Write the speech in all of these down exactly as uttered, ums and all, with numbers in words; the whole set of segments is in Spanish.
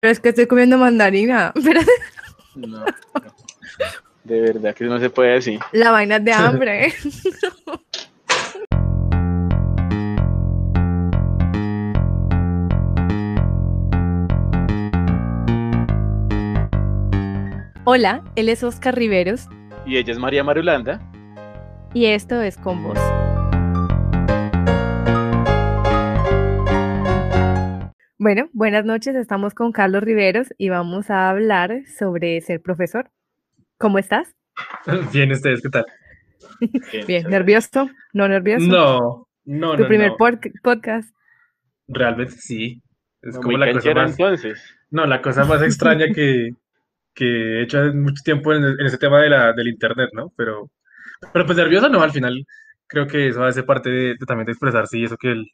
Pero es que estoy comiendo mandarina. No, no. De verdad que no se puede decir. La vaina es de hambre. Hola, él es Oscar Riveros. Y ella es María Marulanda. Y esto es Con Vos. Bueno, buenas noches, estamos con Carlos Riveros y vamos a hablar sobre ser profesor. ¿Cómo estás? Bien, ¿ustedes qué tal? Bien, Bien. ¿Nervioso? ¿No nervioso? No, no, ¿Tu no. ¿Tu primer no. Por- podcast? Realmente sí. Es no, como la cosa más... Entonces. No, la cosa más extraña que, que he hecho hace mucho tiempo en, en ese tema de la, del internet, ¿no? Pero, pero pues nervioso no, al final creo que eso hace parte de, de también de expresarse sí, y eso que, el,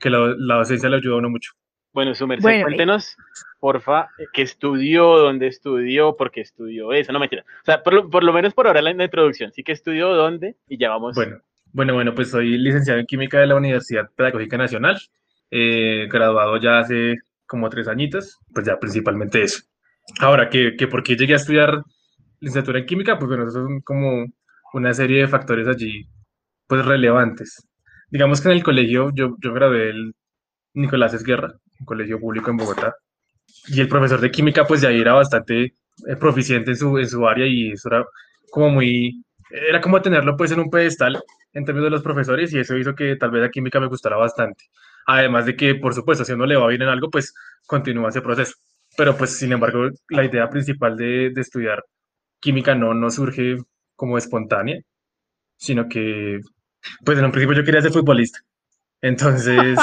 que la, la docencia le ayuda a uno mucho. Bueno, su merced, bueno, cuéntenos, porfa, qué estudió, dónde estudió, por qué estudió eso, no mentira. O sea, por lo, por lo menos por ahora en la introducción, sí que estudió, dónde, y ya vamos. Bueno, bueno, bueno pues soy licenciado en Química de la Universidad Pedagógica Nacional, eh, graduado ya hace como tres añitos, pues ya principalmente eso. Ahora, ¿que, que por qué llegué a estudiar licenciatura en Química? Pues bueno, eso son como una serie de factores allí, pues relevantes. Digamos que en el colegio yo, yo gradué el Nicolás Esguerra, un colegio público en Bogotá, y el profesor de química pues ya era bastante proficiente en su, en su área, y eso era como muy, era como tenerlo pues en un pedestal en términos de los profesores, y eso hizo que tal vez la química me gustara bastante, además de que por supuesto si uno le va bien en algo pues continúa ese proceso, pero pues sin embargo la idea principal de, de estudiar química no, no surge como espontánea, sino que pues en un principio yo quería ser futbolista, entonces...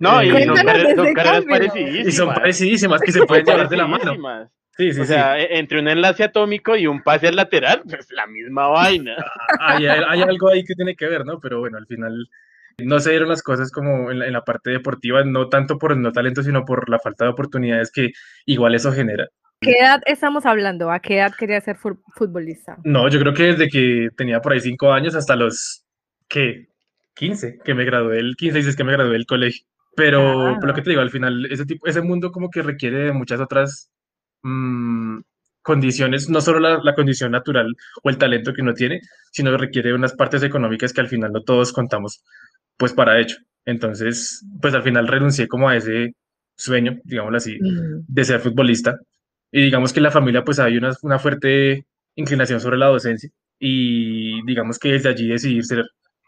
No, y son, car- son carreras parecidísimas. Y son parecidísimas, que se pueden llevar de la mano. Sí, sí, o sí. sea, entre un enlace atómico y un pase al lateral, pues la misma vaina. Hay, hay algo ahí que tiene que ver, ¿no? Pero bueno, al final no se dieron las cosas como en la, en la parte deportiva, no tanto por el no talento, sino por la falta de oportunidades que igual eso genera. ¿Qué edad estamos hablando? ¿A qué edad quería ser futbolista? No, yo creo que desde que tenía por ahí cinco años hasta los... ¿qué? quince, que me gradué el quince, dices que me gradué del colegio, pero ah, por lo que te digo, al final ese tipo, ese mundo como que requiere de muchas otras mmm, condiciones, no solo la, la condición natural o el talento que uno tiene, sino requiere unas partes económicas que al final no todos contamos pues para hecho, entonces pues al final renuncié como a ese sueño, digámoslo así, uh-huh. de ser futbolista, y digamos que en la familia pues hay una, una fuerte inclinación sobre la docencia, y digamos que desde allí decidí ser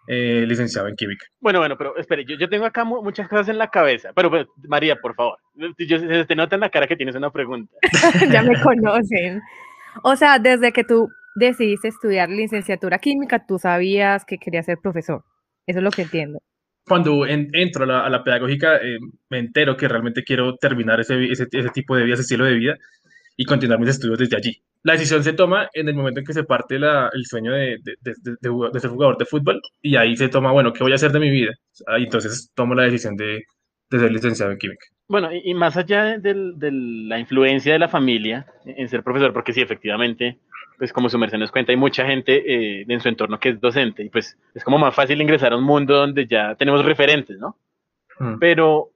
Eh, licenciado en química. Bueno, bueno, pero espere, yo, yo tengo acá mu- muchas cosas en la cabeza, pero, pero María, por favor, yo, se te nota en la cara que tienes una pregunta. Ya me conocen. O sea, desde que tú decidiste estudiar licenciatura química, tú sabías que querías ser profesor. Eso es lo que entiendo. Cuando en, entro a la, a la pedagógica, eh, me entero que realmente quiero terminar ese, ese, ese tipo de vida, ese estilo de vida, y continuar mis estudios desde allí. La decisión se toma en el momento en que se parte la, el sueño de, de, de, de, de, de ser jugador de fútbol, y ahí se toma, bueno, ¿qué voy a hacer de mi vida? Ahí entonces tomo la decisión de, de ser licenciado en química. Bueno, y, y más allá de, de, de la influencia de la familia en ser profesor, porque sí, efectivamente, pues como su merced nos cuenta, hay mucha gente eh, en su entorno que es docente, y pues es como más fácil ingresar a un mundo donde ya tenemos referentes, ¿no? Mm. Pero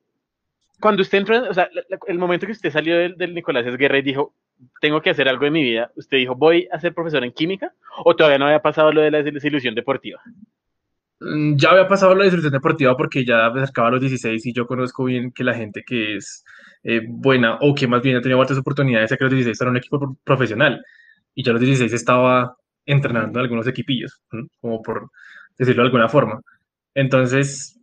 cuando usted entró, o sea, el momento que usted salió del, del Nicolás Esguerra y dijo, tengo que hacer algo en mi vida, ¿usted dijo, voy a ser profesor en química? ¿O todavía no había pasado lo de la desilusión deportiva? Ya había pasado lo de la desilusión deportiva porque ya me acercaba a los dieciséis y yo conozco bien que la gente que es eh, buena o que más bien ha tenido muchas oportunidades, ya que los dieciséis era un equipo profesional. Y yo a los dieciséis estaba entrenando en algunos equipillos, ¿eh? Como por decirlo de alguna forma. Entonces...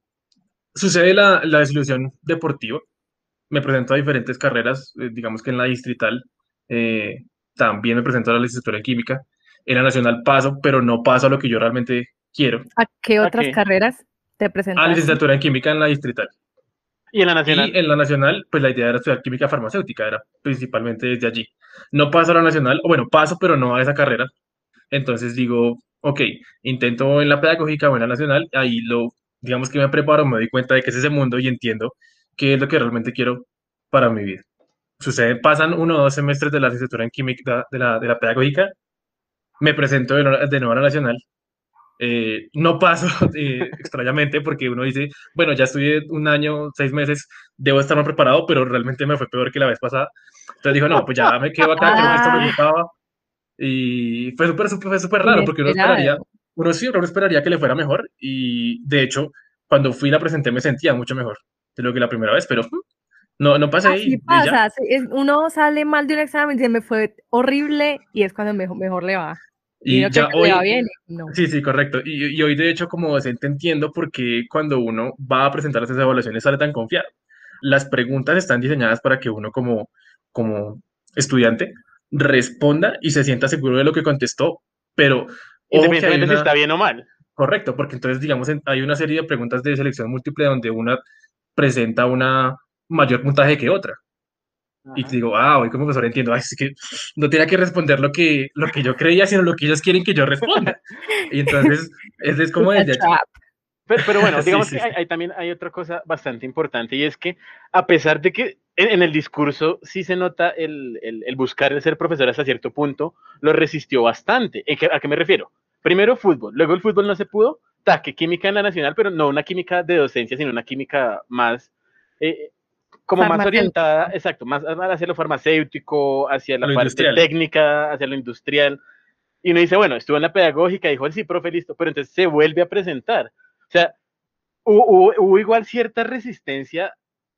sucede la, la desilusión deportiva, me presento a diferentes carreras, digamos que en la Distrital, eh, también me presento a la licenciatura en Química, en la Nacional paso, pero no paso a lo que yo realmente quiero. ¿A qué otras ¿A qué? carreras te presentas? A la licenciatura en Química en la Distrital. ¿Y en la Nacional? Y en la Nacional, pues la idea era estudiar Química Farmacéutica, era principalmente desde allí. No paso a la Nacional, o bueno, paso, pero no a esa carrera. Entonces digo, ok, intento en la Pedagógica o en la Nacional, ahí lo... digamos que me preparo, me doy cuenta de que es ese mundo y entiendo qué es lo que realmente quiero para mi vida. Sucede, pasan uno o dos semestres de la licenciatura en química de la, de la pedagógica, me presento de, de nuevo a la Nacional Eh, no paso, eh, extrañamente, porque uno dice, bueno, ya estudié un año, seis meses, debo estar más preparado, pero realmente me fue peor que la vez pasada. Entonces dijo, no, pues ya me quedo acá, creo que esto me gustaba. Y fue súper, súper, súper raro, porque uno esperaría, uno siempre uno esperaría que le fuera mejor. Y de hecho, cuando fui y la presenté, me sentía mucho mejor de lo que la primera vez, pero no, no pasa ahí. Pasa, y ya. Uno sale mal de un examen y dice, me fue horrible, y es cuando mejor, mejor le va. Y, y no ya hoy, bien, no. sí, sí, correcto. Y, y hoy, de hecho, como docente entiendo por qué cuando uno va a presentar esas evaluaciones sale tan confiado. Las preguntas están diseñadas para que uno como, como estudiante responda y se sienta seguro de lo que contestó, pero... Independientemente si está bien o mal. Correcto, porque entonces, digamos, hay una serie de preguntas de selección múltiple donde una presenta una mayor puntaje que otra. Ajá. Y te digo, ah, hoy como profesor entiendo, ay, es que no tiene que responder lo que, lo que yo creía, sino lo que ellos quieren que yo responda. Y entonces, ese es como desde aquí. Pero, pero bueno, digamos sí, sí, que hay, hay, también hay otra cosa bastante importante, y es que a pesar de que en, en el discurso sí se nota el, el, el buscar el ser profesor hasta cierto punto, lo resistió bastante. ¿En qué, ¿A qué me refiero? Primero fútbol, luego el fútbol no se pudo, taque, química en la nacional, pero no una química de docencia, sino una química más... Eh, como más orientada, exacto, más hacia lo farmacéutico, hacia la parte técnica, hacia lo industrial. Y uno dice, bueno, estuvo en la pedagógica, dijo, sí, profe, listo, pero entonces se vuelve a presentar. O sea, hubo, hubo igual cierta resistencia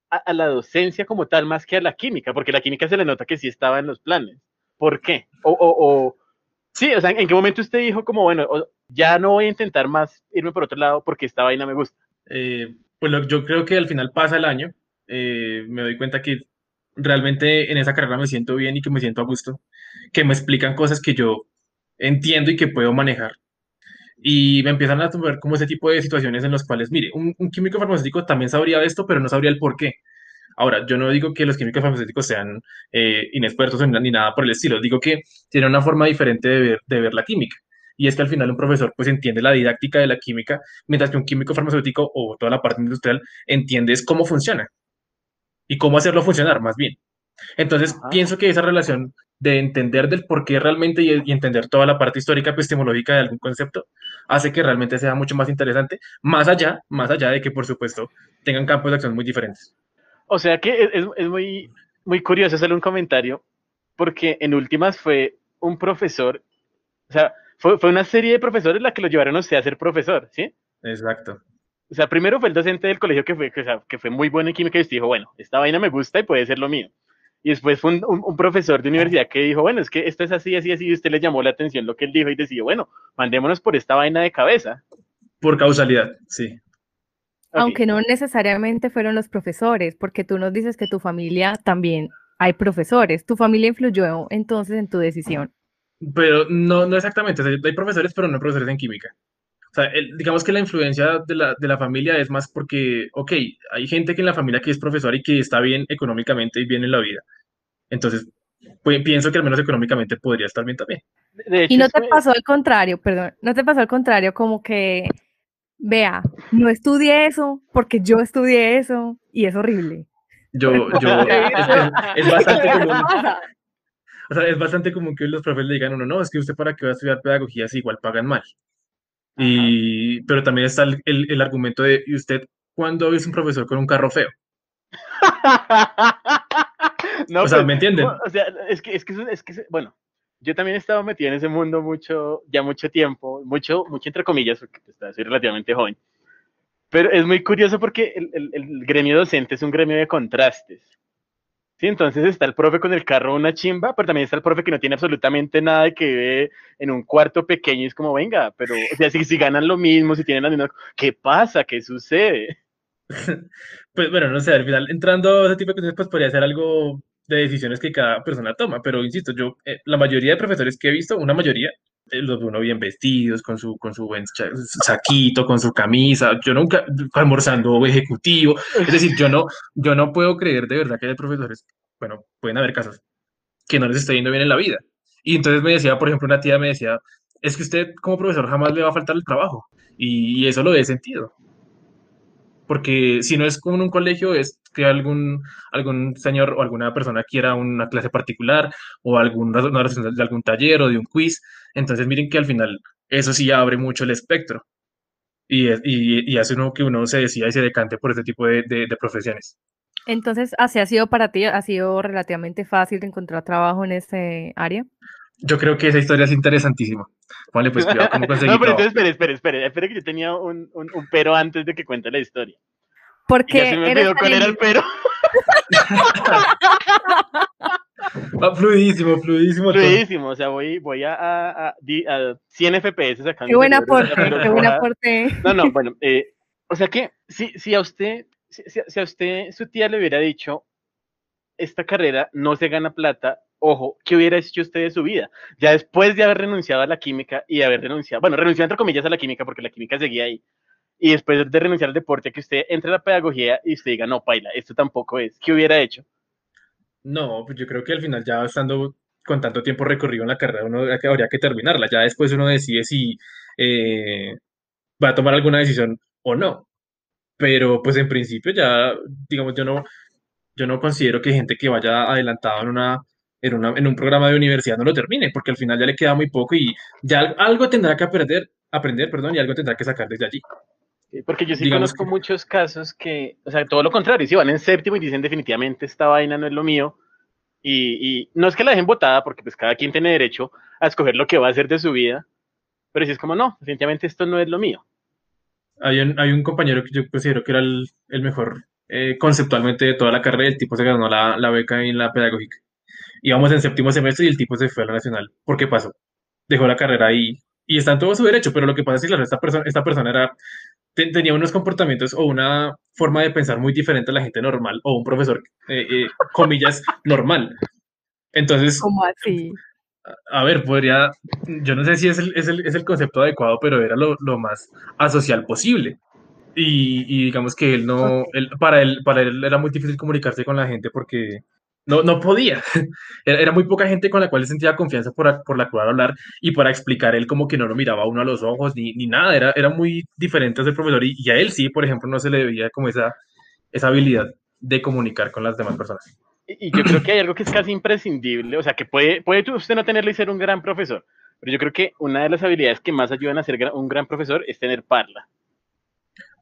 a, a la docencia como tal, más que a la química, porque la química se le nota que sí estaba en los planes. ¿Por qué? O, o, o sí, o sea, ¿en qué momento usted dijo como, bueno, ya no voy a intentar más irme por otro lado porque esta vaina me gusta? Eh, pues lo, yo creo que al final pasa el año. Eh, me doy cuenta que realmente en esa carrera me siento bien y que me siento a gusto, que me explican cosas que yo entiendo y que puedo manejar, y me empiezan a tomar como ese tipo de situaciones en las cuales, mire, un, un químico farmacéutico también sabría esto, pero no sabría el por qué. Ahora, yo no digo que los químicos farmacéuticos sean eh, inexpertos en, ni nada por el estilo, digo que tienen una forma diferente de ver, de ver la química, y es que al final un profesor pues entiende la didáctica de la química, mientras que un químico farmacéutico o toda la parte industrial entiende es cómo funciona y cómo hacerlo funcionar, más bien. Entonces, Ajá. pienso que esa relación de entender del por qué realmente y, y entender toda la parte histórica epistemológica de algún concepto hace que realmente sea mucho más interesante, más allá, más allá de que, por supuesto, tengan campos de acción muy diferentes. O sea que es, es muy, muy curioso hacerle un comentario, porque en últimas fue un profesor, o sea, fue, fue una serie de profesores la que lo llevaron a usted a ser profesor, ¿sí? Exacto. O sea, primero fue el docente del colegio que fue, que, o sea, que fue muy bueno en química y usted dijo, bueno, esta vaina me gusta y puede ser lo mío. Y después fue un, un, un profesor de universidad que dijo, bueno, es que esto es así, así, así, y usted le llamó la atención lo que él dijo y decidió, bueno, mandémonos por esta vaina de cabeza. Por causalidad, sí. Okay. Aunque no necesariamente fueron los profesores, porque tú nos dices que tu familia también hay profesores. ¿Tu familia influyó entonces en tu decisión? Pero no, no exactamente. O sea, hay profesores, pero no hay profesores en química. O sea, el, digamos que la influencia de la, de la familia es más porque, ok, hay gente que en la familia que es profesora y que está bien económicamente y bien en la vida. Entonces, pues, pienso que al menos económicamente podría estar bien también. De hecho, y no te es... pasó al contrario, perdón, no te pasó al contrario, como que, vea, no estudié eso porque yo estudié eso y es horrible. Yo, yo, es, es, es bastante común. O sea, es bastante común que los profes le digan a uno, no, es que usted para qué va a estudiar pedagogía si igual pagan mal. Y, pero también está el, el, el argumento de, ¿y usted cuándo es un profesor con un carro feo? No, o sea, pues, ¿me entienden? O sea, es que, es que, es que, bueno, yo también he estado metido en ese mundo mucho, ya mucho tiempo, mucho, mucho entre comillas, porque soy relativamente joven, pero es muy curioso porque el, el, el gremio docente es un gremio de contrastes, ¿sí? Entonces está el profe con el carro una chimba, pero también está el profe que no tiene absolutamente nada, que vive en un cuarto pequeño y es como, venga, pero o sea, si, si ganan lo mismo, si tienen la misma... ¿Qué pasa? ¿Qué sucede? Pues bueno, no sé, al final, entrando a ese tipo de cosas, pues podría ser algo de decisiones que cada persona toma, pero insisto, yo, eh, la mayoría de profesores que he visto, una mayoría, eh, los uno bien vestidos, con su, con su buen saquito, con su camisa, yo nunca, almorzando ejecutivo, es decir, yo no, yo no puedo creer de verdad que hay profesores, bueno, pueden haber casos que no les esté yendo bien en la vida, y entonces me decía, por ejemplo, una tía me decía, es que usted como profesor jamás le va a faltar el trabajo, y, y eso lo he sentido. Porque si no es como en un colegio, es que algún, algún señor o alguna persona quiera una clase particular o alguna, una razón de algún taller o de un quiz. Entonces miren que al final eso sí abre mucho el espectro y, y, y hace uno que uno se decida y se decante por este tipo de, de, de profesiones. Entonces, ¿así ha sido para ti? ¿Ha sido relativamente fácil encontrar trabajo en este área? Yo creo que esa historia es interesantísima. Vale, pues, ¿cómo conseguí? No, pero entonces, espere, espere, espere, espere que yo tenía un, un, un pero antes de que cuente la historia. Porque ya se me olvidó cuál era el pero. Va fluidísimo, fluidísimo. Fluidísimo, todo. O sea, voy, voy a, a, a, a cien F P S sacando. Qué buen aporte, qué buen aporte. No, no, bueno, eh, o sea que si, si a usted, si, si a usted su tía le hubiera dicho, esta carrera no se gana plata, ojo, ¿qué hubiera hecho usted de su vida? Ya después de haber renunciado a la química y de haber renunciado, bueno, renunciado entre comillas a la química porque la química seguía ahí, y después de renunciar al deporte, que usted entre a la pedagogía y usted diga, no, paila, esto tampoco es, ¿qué hubiera hecho? No, pues yo creo que al final ya estando con tanto tiempo recorrido en la carrera, uno habría que terminarla, ya después uno decide si eh, va a tomar alguna decisión o no, pero pues en principio ya, digamos, yo no, yo no considero que gente que vaya adelantado en una En, una, en un programa de universidad no lo termine, porque al final ya le queda muy poco y ya algo tendrá que aprender, aprender perdón, y algo tendrá que sacar desde allí. Porque yo sí Digamos conozco que... muchos casos que, o sea, todo lo contrario, si van en séptimo y dicen definitivamente esta vaina no es lo mío, y, y no es que la dejen botada, porque pues cada quien tiene derecho a escoger lo que va a hacer de su vida, pero si es como no, definitivamente esto no es lo mío. Hay un, hay un compañero que yo considero que era el, el mejor eh, conceptualmente de toda la carrera, el tipo se ganó la, la beca en la pedagógica. Íbamos en séptimo semestre y el tipo se fue a la nacional. ¿Por qué pasó? Dejó la carrera ahí y, y está en todo su derecho, pero lo que pasa es que claro, esta, perso esta persona era, te tenía unos comportamientos o una forma de pensar muy diferente a la gente normal o un profesor, eh, eh, comillas, normal. Entonces, ¿cómo así? A, a ver, podría, yo no sé si es el, es el, es el concepto adecuado, pero era lo, lo más asocial posible. Y, y digamos que él no, okay. él, para, él, para él era muy difícil comunicarse con la gente porque... No, no podía. Era, era muy poca gente con la cual sentía confianza por, por la cual hablar y para explicar él como que no lo miraba uno a los ojos ni, ni nada. Era, era muy diferente a ser profesor y, y a él sí, por ejemplo, no se le veía como esa, esa habilidad de comunicar con las demás personas. Y, y yo creo que hay algo que es casi imprescindible, o sea, que puede, puede usted no tenerlo y ser un gran profesor, pero yo creo que una de las habilidades que más ayudan a ser un gran profesor es tener parla.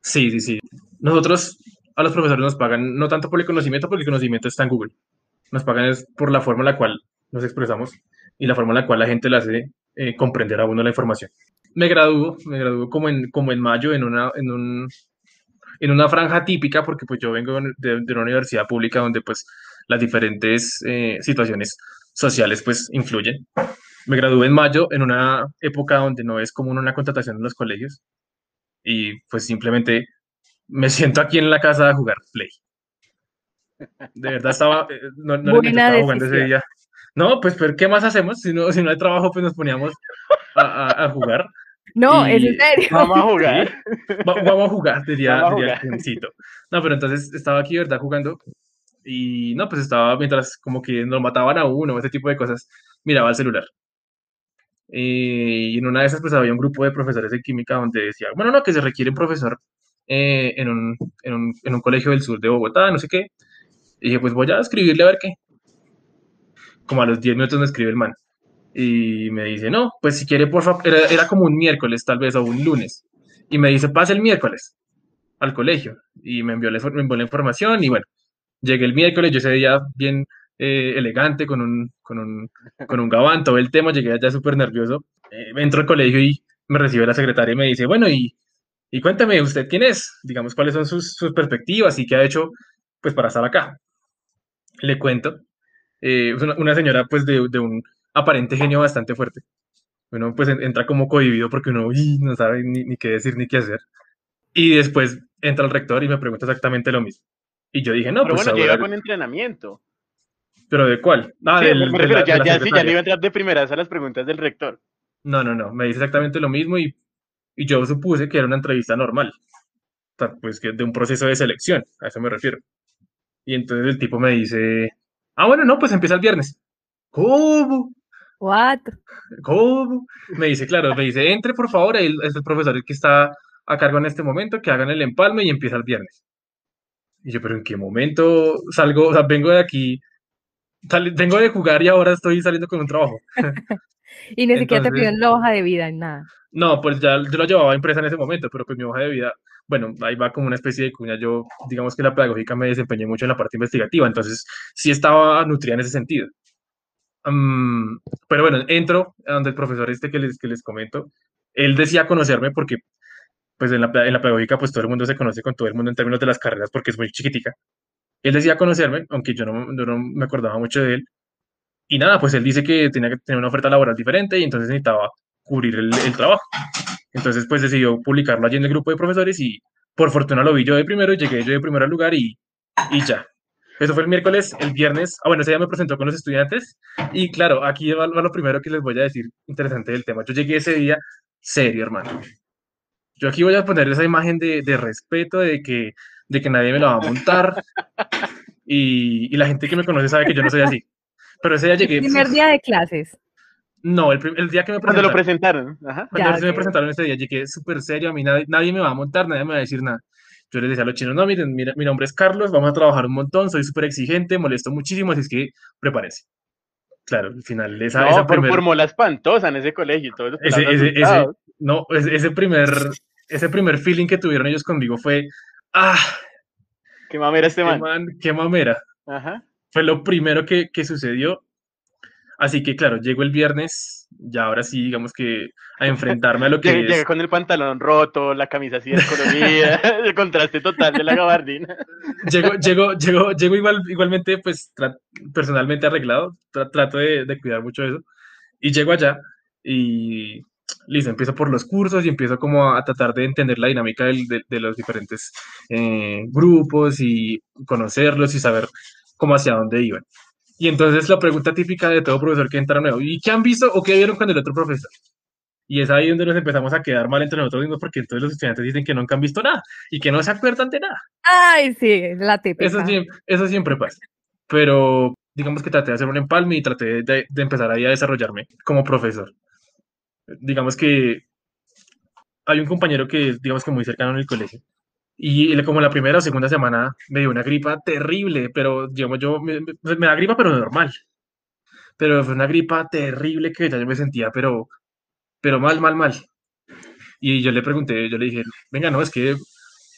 Sí, sí, sí. Nosotros a los profesores nos pagan no tanto por el conocimiento, porque el conocimiento está en Google. Nos pagan es por la forma en la cual nos expresamos y la forma en la cual la gente le hace eh, comprender a uno la información. Me graduó, me graduó como en, como en mayo en una, en, un, en una franja típica, porque pues yo vengo de, de una universidad pública donde pues las diferentes eh, situaciones sociales pues influyen. Me gradué en mayo en una época donde no es común una contratación en los colegios y pues simplemente me siento aquí en la casa a jugar Play. De verdad estaba, no, no le estaba jugando ese día. No, pues, pero ¿qué más hacemos? Si no, si no hay trabajo, pues nos poníamos a, a, a jugar. No, es en serio. Vamos a jugar. Sí, va, vamos a jugar, diría, vamos diría a jugar. No, pero entonces estaba aquí, ¿verdad? Jugando. Y no, pues estaba mientras como que nos mataban a uno, ese tipo de cosas, miraba el celular. Eh, y en una de esas, pues había un grupo de profesores de química donde decía, bueno, no, que se requiere un profesor eh, en, un, en, un, en un colegio del sur de Bogotá, no sé qué. Y dije, pues voy a escribirle a ver qué. Como a los diez minutos me escribe el man. Y me dice, no, pues si quiere, por favor. Era, era como un miércoles, tal vez, o un lunes. Y me dice, pase el miércoles al colegio. Y me envió la, me envió la información. Y bueno, llegué el miércoles. Yo ese día bien eh, elegante, con un, con, un, con un gabán, todo el tema. Llegué allá súper nervioso. Eh, entro al colegio y me recibe la secretaria y me dice, bueno, y, y cuéntame, ¿usted quién es? Digamos, ¿cuáles son sus, sus perspectivas y qué ha hecho pues para estar acá? Le cuento, eh, una, una señora pues de, de un aparente genio bastante fuerte. Uno pues en, entra como cohibido porque uno uy, no sabe ni, ni qué decir ni qué hacer. Y después entra el rector y me pregunta exactamente lo mismo. Y yo dije, no, pero pues... Pero bueno, llega con entrenamiento. ¿Pero de cuál? Ah, sí, del, de la, ya, de ya, sí, ya le iba a entrar de primeras a las preguntas del rector. No, no, no, me dice exactamente lo mismo y, y yo supuse que era una entrevista normal. O sea, pues que de un proceso de selección, a eso me refiero. Y entonces el tipo me dice, ah, bueno, no, pues empieza el viernes. ¿Cómo? ¿What? ¿Cómo? Me dice, claro, me dice, entre, por favor, ahí es el profesor el que está a cargo en este momento, que hagan el empalme y empieza el viernes. Y yo, pero ¿en qué momento salgo? O sea, vengo de aquí, sal, vengo de jugar y ahora estoy saliendo con un trabajo. Y ni siquiera te piden la hoja de vida en nada. No, pues ya yo la llevaba impresa en ese momento, pero pues mi hoja de vida, bueno, ahí va como una especie de cuña. Yo, digamos que la pedagógica me desempeñé mucho en la parte investigativa, entonces sí estaba nutrida en ese sentido. Um, pero bueno, entro donde el profesor este que les, que les comento, él decía conocerme porque pues en la, en la pedagógica pues todo el mundo se conoce con todo el mundo en términos de las carreras porque es muy chiquitica. Él decía conocerme, aunque yo no, yo no me acordaba mucho de él. Y nada, pues él dice que tenía que tener una oferta laboral diferente y entonces necesitaba cubrir el, el trabajo. Entonces pues decidió publicarlo allí en el grupo de profesores y por fortuna lo vi yo de primero y llegué yo de primer lugar y, y ya. Eso fue el miércoles, el viernes, ah bueno, ese día me presentó con los estudiantes y claro, aquí va lo primero que les voy a decir interesante del tema. Yo llegué ese día serio, hermano. Yo aquí voy a poner esa imagen de, de respeto, de que, de que nadie me la va a montar y, y la gente que me conoce sabe que yo no soy así. Pero ese día llegué... ¿El primer día de clases? No, el, el día que me presentaron. Cuando lo presentaron. Ajá. Cuando ya, okay. Me presentaron ese día llegué súper serio, a mí nadie, nadie me va a montar, nadie me va a decir nada. Yo les decía a los chinos, no, miren, mira, mi nombre es Carlos, vamos a trabajar un montón, soy súper exigente, molesto muchísimo, así es que prepárense. Claro, al final esa... No, esa pero primer... formó la espantosa en ese colegio. Todos ese, ese, ese, no, ese, ese, primer, ese primer feeling que tuvieron ellos conmigo fue, ah, qué mamera este man. man qué mamera. Ajá. Fue lo primero que, que sucedió. Así que, claro, llego el viernes, ya ahora sí, digamos que a enfrentarme a lo que Llega, es... Llegué con el pantalón roto, la camisa así descolorida, el contraste total de la gabardina. Llego, llego, llego, llego igual, igualmente, pues, personalmente arreglado, tra trato de, de cuidar mucho eso, y llego allá, y listo, empiezo por los cursos, y empiezo como a tratar de entender la dinámica del, de, de los diferentes eh, grupos, y conocerlos, y saber cómo hacia dónde iban. Y entonces la pregunta típica de todo profesor que entra nuevo, ¿y qué han visto o qué vieron con el otro profesor? Y es ahí donde nos empezamos a quedar mal entre nosotros mismos porque entonces los estudiantes dicen que nunca han visto nada y que no se acuerdan de nada. Ay, sí, la típica. Eso siempre, eso siempre pasa. Pero digamos que traté de hacer un empalme y traté de, de empezar ahí a desarrollarme como profesor. Digamos que hay un compañero que es, digamos que muy cercano en el colegio. Y como la primera o segunda semana me dio una gripa terrible, pero digamos yo, me, me da gripa pero normal. Pero fue una gripa terrible que ya yo me sentía, pero, pero mal, mal, mal. Y yo le pregunté, yo le dije, venga, no, es que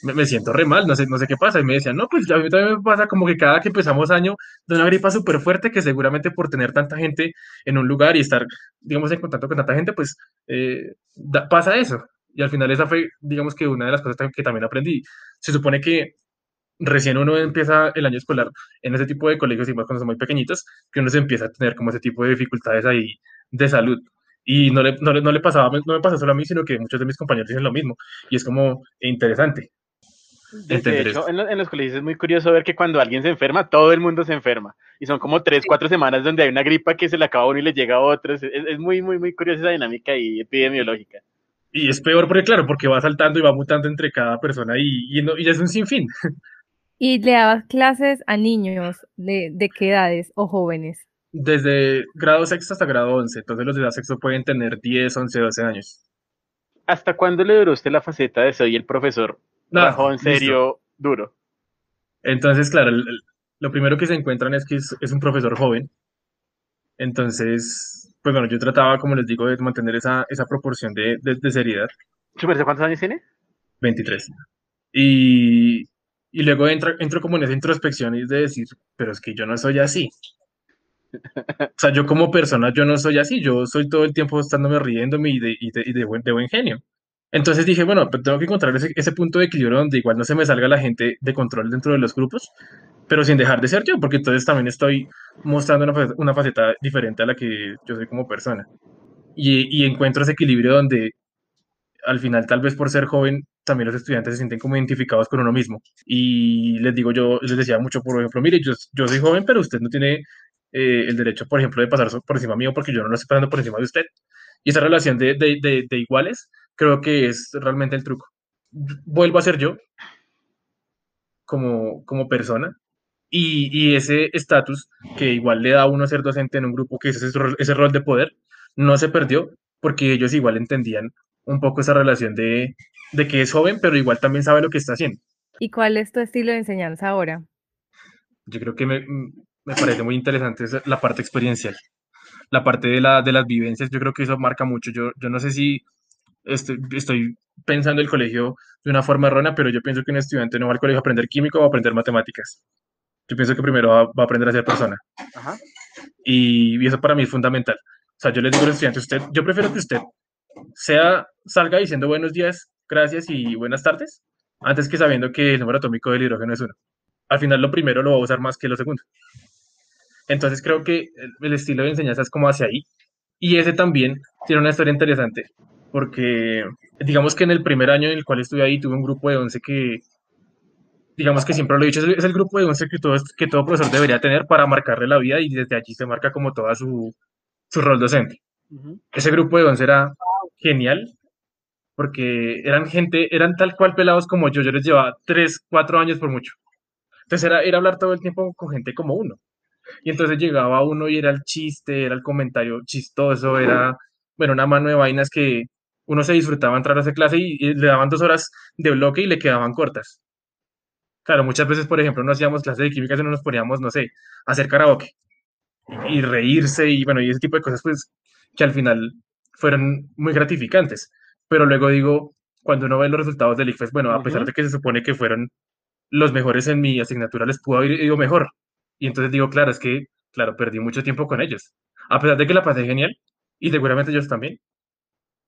me, me siento re mal, no sé, no sé qué pasa. Y me decían, no, pues a mí también me pasa como que cada que empezamos año de una gripa súper fuerte que seguramente por tener tanta gente en un lugar y estar, digamos, en contacto con tanta gente, pues eh, da, pasa eso. Y al final esa fue, digamos que una de las cosas que también aprendí. Se supone que recién uno empieza el año escolar en ese tipo de colegios, y más cuando son muy pequeñitos, que uno se empieza a tener como ese tipo de dificultades ahí de salud. Y no le, no le, no le pasaba, no me pasó solo a mí, sino que muchos de mis compañeros dicen lo mismo. Y es como interesante. De hecho, en, lo, en los colegios es muy curioso ver que cuando alguien se enferma, todo el mundo se enferma. Y son como tres, cuatro semanas donde hay una gripa que se le acaba a uno y le llega a otro. Es, es muy, muy, muy curiosa esa dinámica ahí epidemiológica. Y es peor porque, claro, porque va saltando y va mutando entre cada persona y, y, no, y es un sinfín. ¿Y le dabas clases a niños de, de qué edades o jóvenes? Desde grado sexto hasta grado once. Entonces los de grado sexto pueden tener diez, once, doce años. ¿Hasta cuándo le duró usted la faceta de soy el profesor? Nada, trabajó en serio, listo. Duro. Entonces, claro, el, el, lo primero que se encuentran es que es, es un profesor joven. Entonces... Pues bueno, yo trataba, como les digo, de mantener esa, esa proporción de, de, de seriedad. Super, ¿cuántos años tiene? veintitrés. Y, y luego entro, entro como en esa introspección y de decir, pero es que yo no soy así. O sea, yo como persona, yo no soy así. Yo soy todo el tiempo estándome riéndome y de, y de, y de, buen, de buen genio. Entonces dije, bueno, pues tengo que encontrar ese, ese punto de equilibrio donde igual no se me salga la gente de control dentro de los grupos, pero sin dejar de ser yo, porque entonces también estoy mostrando una faceta, una faceta diferente a la que yo soy como persona. Y, y encuentro ese equilibrio donde, al final, tal vez por ser joven, también los estudiantes se sienten como identificados con uno mismo. Y les digo yo, les decía mucho, por ejemplo, mire, yo, yo soy joven, pero usted no tiene eh, el derecho, por ejemplo, de pasar por encima mío, porque yo no lo estoy pasando por encima de usted. Y esa relación de, de, de, de iguales, creo que es realmente el truco. Vuelvo a ser yo, como, como persona, Y, y ese estatus que igual le da a uno ser docente en un grupo, que es ese, ese rol de poder, no se perdió porque ellos igual entendían un poco esa relación de, de que es joven, pero igual también sabe lo que está haciendo. ¿Y cuál es tu estilo de enseñanza ahora? Yo creo que me, me parece muy interesante la parte experiencial. la parte de, la, de las vivencias, yo creo que eso marca mucho. Yo, yo no sé si estoy, estoy pensando el colegio de una forma errónea, pero yo pienso que un estudiante no va al colegio a aprender química o a aprender matemáticas. Yo pienso que primero va, va a aprender a ser persona. Ajá. Y, y eso para mí es fundamental. O sea, yo les digo a los estudiantes, usted, yo prefiero que usted sea, salga diciendo buenos días, gracias y buenas tardes, antes que sabiendo que el número atómico del hidrógeno es uno. Al final lo primero lo va a usar más que lo segundo. Entonces creo que el estilo de enseñanza es como hacia ahí. Y ese también tiene una historia interesante, porque digamos que en el primer año en el cual estuve ahí tuve un grupo de once que, digamos que siempre lo he dicho, es el grupo de once que todo, que todo profesor debería tener para marcarle la vida, y desde allí se marca como toda su, su rol docente. Uh-huh. Ese grupo de once era genial, porque eran gente, eran tal cual pelados como yo, yo les llevaba tres, cuatro años por mucho. Entonces era, era hablar todo el tiempo con gente como uno. Y entonces llegaba uno y era el chiste, era el comentario chistoso, era, bueno, una mano de vainas que uno se disfrutaba entrar a esa clase y, y le daban dos horas de bloque y le quedaban cortas. Claro, muchas veces, por ejemplo, no hacíamos clases de química, sino nos poníamos, no sé, a hacer karaoke y reírse y, bueno, y ese tipo de cosas, pues, que al final fueron muy gratificantes. Pero luego digo, cuando uno ve los resultados del I C F E S, bueno, a pesar de que se supone que fueron los mejores en mi asignatura, les pudo haber ido mejor. Y entonces digo, claro, es que, claro, perdí mucho tiempo con ellos. A pesar de que la pasé genial, y seguramente ellos también,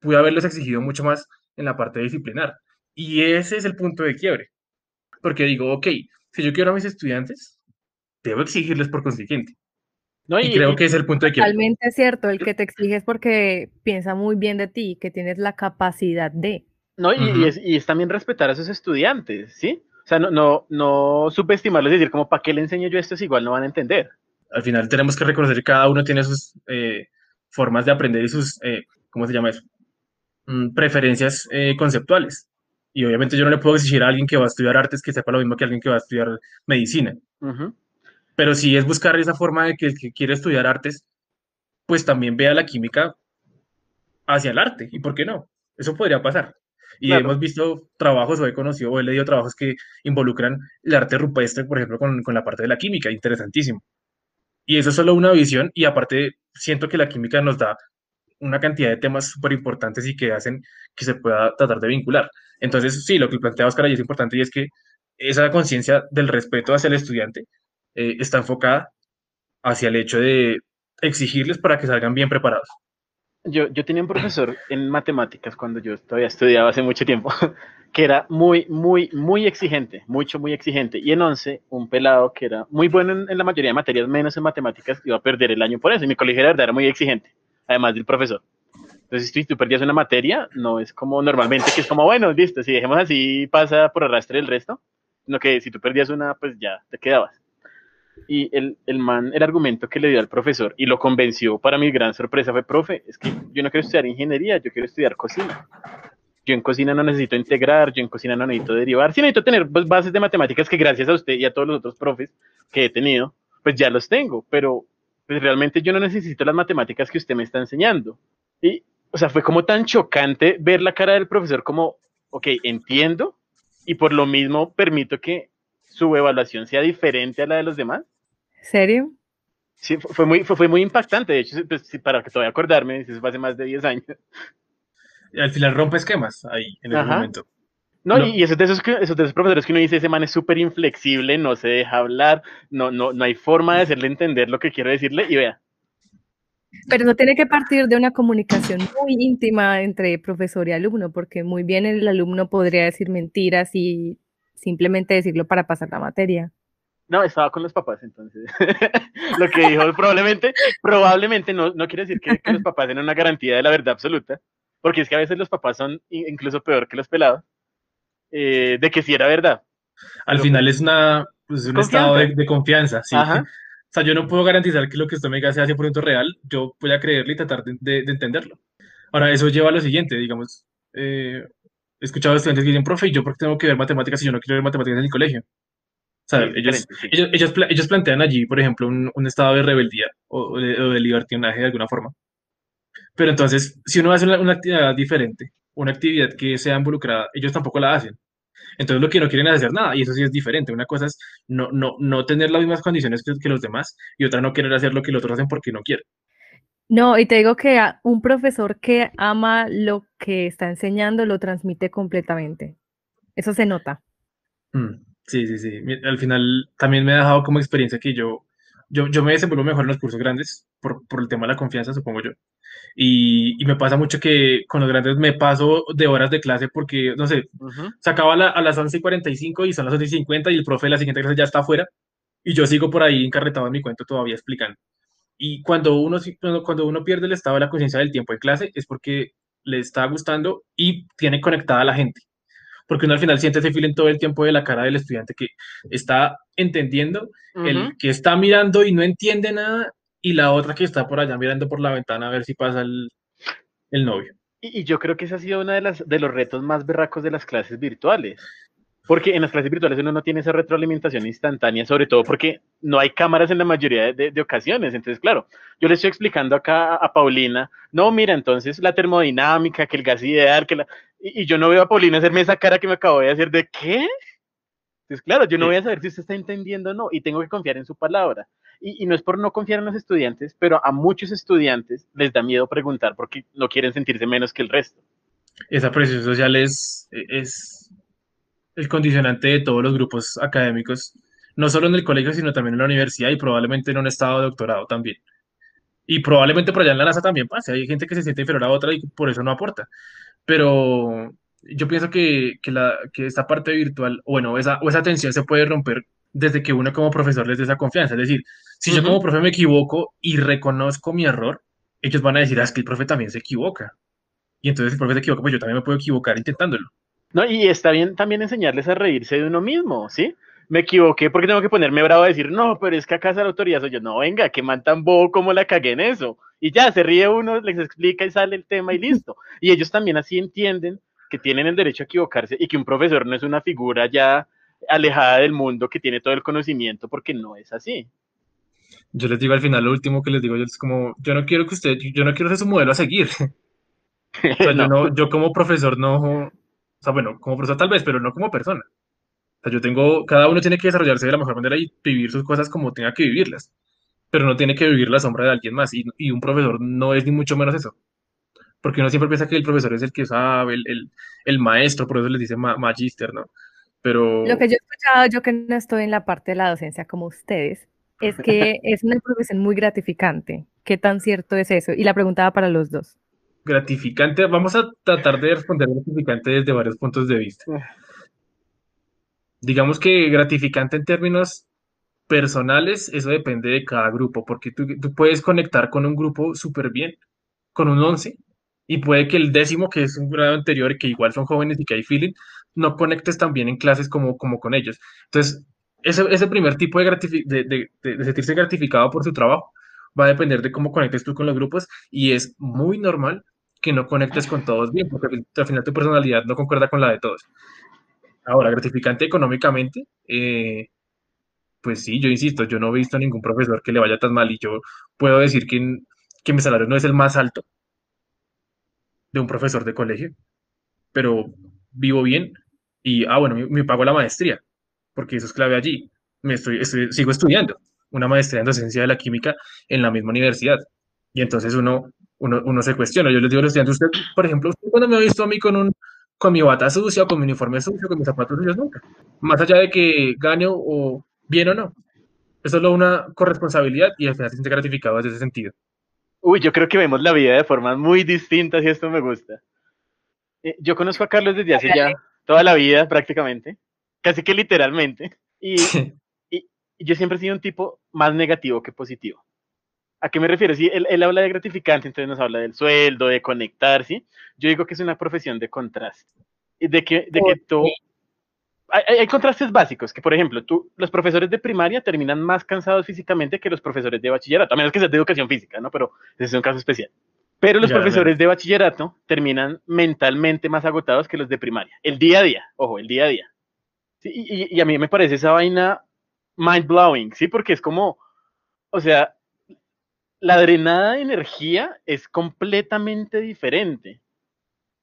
pude haberles exigido mucho más en la parte disciplinar. Y ese es el punto de quiebre. Porque digo, ok, si yo quiero a mis estudiantes, debo exigirles por consiguiente. No, y, y creo que es el punto de quiebre. Totalmente es cierto, el que te exiges porque piensa muy bien de ti, que tienes la capacidad de. No, y, uh-huh. y, es, y es también respetar a sus estudiantes, ¿sí? O sea, no, no, no subestimarlos y decir, como, ¿para qué le enseño yo esto? Es igual, no van a entender. Al final tenemos que reconocer que cada uno tiene sus eh, formas de aprender y sus, eh, ¿cómo se llama eso? Mm, preferencias eh, conceptuales. Y obviamente yo no le puedo exigir a alguien que va a estudiar artes que sepa lo mismo que alguien que va a estudiar medicina. Uh-huh. Pero sí es buscar esa forma de que el que quiere estudiar artes, pues también vea la química hacia el arte. ¿Y por qué no? Eso podría pasar. Y claro, hemos visto trabajos, o he conocido, o he leído trabajos que involucran el arte rupestre, por ejemplo, con, con la parte de la química, interesantísimo. Y eso es solo una visión, y aparte siento que la química nos da una cantidad de temas súper importantes y que hacen que se pueda tratar de vincular. Entonces, sí, lo que plantea Oscar ahí es importante, y es que esa conciencia del respeto hacia el estudiante eh, está enfocada hacia el hecho de exigirles para que salgan bien preparados. Yo, yo tenía un profesor en matemáticas cuando yo todavía estudiaba hace mucho tiempo, que era muy, muy, muy exigente, mucho, muy exigente. Y en once, un pelado que era muy bueno en, en la mayoría de materias, menos en matemáticas, iba a perder el año por eso. Y mi colegio era, era muy exigente, además del profesor. Entonces, si tú, tú perdías una materia, no es como normalmente, que es como, bueno, listo, si dejemos así, pasa por arrastre el resto. Sino que si tú perdías una, pues ya te quedabas. Y el, el man, el argumento que le dio al profesor y lo convenció, para mi gran sorpresa, fue: profe, es que yo no quiero estudiar ingeniería, yo quiero estudiar cocina. Yo en cocina no necesito integrar, yo en cocina no necesito derivar, sí necesito tener pues, bases de matemáticas que gracias a usted y a todos los otros profes que he tenido, pues ya los tengo, pero pues, realmente yo no necesito las matemáticas que usted me está enseñando. Y, o sea, fue como tan chocante ver la cara del profesor como, ok, entiendo, y por lo mismo permito que su evaluación sea diferente a la de los demás. ¿Serio? Sí, fue muy, fue, fue muy impactante, de hecho, pues, para que todavía acordarme, eso fue hace más de diez años. Y al final rompe esquemas ahí, en ese momento. No, no. Y, y esos, de esos, esos de esos profesores que uno dice, ese man es súper inflexible, no se deja hablar, no, no, no hay forma de hacerle entender lo que quiero decirle, y vea. Pero eso tiene que partir de una comunicación muy íntima entre profesor y alumno, porque muy bien el alumno podría decir mentiras y simplemente decirlo para pasar la materia. No, estaba con los papás, entonces. Lo que dijo probablemente, probablemente no, no quiere decir que, que los papás den una garantía de la verdad absoluta, porque es que a veces los papás son incluso peor que los pelados, eh, de que sí era verdad. Al Pero, final es una, pues, un confianza. Estado de, de confianza, sí. Ajá. O sea, yo no puedo garantizar que lo que usted me diga sea cien por ciento real, yo voy a creerle y tratar de, de, de entenderlo. Ahora, eso lleva a lo siguiente, digamos, eh, he escuchado a estudiantes que dicen, profe, ¿y yo por qué tengo que ver matemáticas si yo no quiero ver matemáticas en el colegio? O sea, ellos, ellos, ellos, ellos plantean allí, por ejemplo, un, un estado de rebeldía o, o, de, o de libertinaje de alguna forma. Pero entonces, si uno hace una, una actividad diferente, una actividad que sea involucrada, ellos tampoco la hacen. Entonces, lo que no quieren es hacer nada, y eso sí es diferente. Una cosa es no, no, no tener las mismas condiciones que, que los demás, y otra no querer hacer lo que los otros hacen porque no quieren. No, y te digo que a- un profesor que ama lo que está enseñando lo transmite completamente. Eso se nota. Mm, Sí, sí, sí. Mi- Al final también me ha dejado como experiencia que yo, yo, yo me desenvuelvo mejor en los cursos grandes por, por el tema de la confianza, supongo yo. Y, y me pasa mucho que con los grandes me paso de horas de clase porque, no sé, Ujú. se acaba la- a las once y cuarenta y cinco y son las once y cincuenta y el profe de la siguiente clase ya está afuera y yo sigo por ahí encarretado en mi cuento todavía explicando. Y cuando uno, sí- cuando cuando uno pierde el estado de la conciencia del tiempo en clase es porque le está gustando y tiene conectada a la gente. Porque uno al final siente ese feeling todo el tiempo de la cara del estudiante que está entendiendo, el Ujú. que está mirando y no entiende nada, y la otra que está por allá mirando por la ventana a ver si pasa el, el novio. Y, y yo creo que ese ha sido uno de, las, de los retos más berracos de las clases virtuales. Porque en las clases virtuales uno no tiene esa retroalimentación instantánea, sobre todo porque no hay cámaras en la mayoría de, de- de ocasiones. Entonces, claro, yo le estoy explicando acá a, a Paulina, no, mira, entonces la termodinámica, que el gas ideal, que la... Y, y yo no veo a Paulina hacerme esa cara que me acabo de hacer de ¿qué? Entonces, claro, yo no voy Sí, a saber si usted está entendiendo o no, y tengo que confiar en su palabra. Y, y no es por no confiar en los estudiantes, pero a muchos estudiantes les da miedo preguntar porque no quieren sentirse menos que el resto. esa presión social es, es el condicionante de todos los grupos académicos, no solo en el colegio, sino también en la universidad y probablemente en un estado de doctorado también. Y probablemente por allá en la NASA también pase. Hay gente que se siente inferior a otra y por eso no aporta. Pero yo pienso que, que, la, que esta parte virtual, o bueno, esa, o esa tensión se puede romper desde que uno como profesor les dé esa confianza. Es decir, si yo como Ujú. profe me equivoco y reconozco mi error, ellos van a decir, "Ah, es que el profe también se equivoca". Y entonces si el profe se equivoca, pues yo también me puedo equivocar intentándolo. No, y está bien también enseñarles a reírse de uno mismo, ¿sí? Me equivoqué porque tengo que ponerme bravo a decir, no, pero es que acá esa la autoridad soy yo. No, venga, que man tan bobo como la cagué en eso. Y ya, se ríe uno, les explica y sale el tema y listo. Y ellos también así entienden que tienen el derecho a equivocarse y que un profesor no es una figura ya alejada del mundo que tiene todo el conocimiento, porque no es así. Yo les digo al final, lo último que les digo yo es como, yo no quiero que usted, yo no quiero ser su modelo a seguir. O sea, yo No. no, yo como profesor no, o sea, bueno, como profesor tal vez, pero no como persona. O sea, yo tengo, cada uno tiene que desarrollarse de la mejor manera y vivir sus cosas como tenga que vivirlas, pero no tiene que vivir la sombra de alguien más. Y, y un profesor no es ni mucho menos eso, porque uno siempre piensa que el profesor es el que sabe, el, el, el maestro, por eso les dice ma- magister, ¿no? Lo que Pero yo he escuchado, yo que no estoy en la parte de la docencia como ustedes, es que es una profesión muy gratificante. ¿Qué tan cierto es eso? Y la preguntaba para los dos. gratificante, vamos a tratar de responder gratificante desde varios puntos de vista. Digamos que gratificante en términos personales, eso depende de cada grupo, porque tú, tú puedes conectar con un grupo súper bien, con un once, y puede que el décimo, que es un grado anterior, y que igual son jóvenes y que hay feeling, no conectes tan bien en clases como, como con ellos. Entonces, ese, ese primer tipo de, gratifi- de, de- de- de sentirse gratificado por su trabajo va a depender de cómo conectes tú con los grupos, y es muy normal que no conectes con todos bien, porque al fin- al final tu personalidad no concuerda con la de todos. Ahora, gratificante económicamente, eh, pues sí, yo insisto, yo no he visto a ningún profesor que le vaya tan mal y yo puedo decir que, n- que mi salario no es el más alto de un profesor de colegio, pero vivo bien y, ah, bueno, me, me pago la maestría, porque eso es clave allí. Me estoy, estoy- sigo estudiando una maestría en docencia de la química en la misma universidad. Y entonces uno, uno, uno se cuestiona. Yo les digo a los estudiantes, usted, por ejemplo, ¿usted cuándo me ha visto a mí con un, con mi bata sucia, con mi uniforme sucio, con mis zapatos sucios? Nunca. Más allá de que gane o o bien o no. Es solo una corresponsabilidad y al final se siente gratificado desde ese sentido. Uy, yo creo que vemos la vida de formas muy distintas y esto me gusta. Eh, yo conozco a Carlos desde hace ya toda la vida, prácticamente, casi que literalmente, y, y- y yo siempre he sido un tipo más negativo que positivo. ¿A qué me refiero? Si él, él habla de gratificante, entonces nos habla del sueldo, de conectar, ¿sí? Yo digo que es una profesión de contraste, y de que, de que tú, hay, hay- hay contrastes básicos, que por ejemplo, tú, los profesores de primaria terminan más cansados físicamente que los profesores de bachillerato, a menos que seas de educación física, ¿no? Pero ese es un caso especial. Pero los Claramente. profesores de bachillerato terminan mentalmente más agotados que los de primaria. El día a día, ojo, el día a día. Sí, y, y- y a mí me parece esa vaina mind blowing, ¿sí? Porque es como, o sea, la drenada de energía es completamente diferente.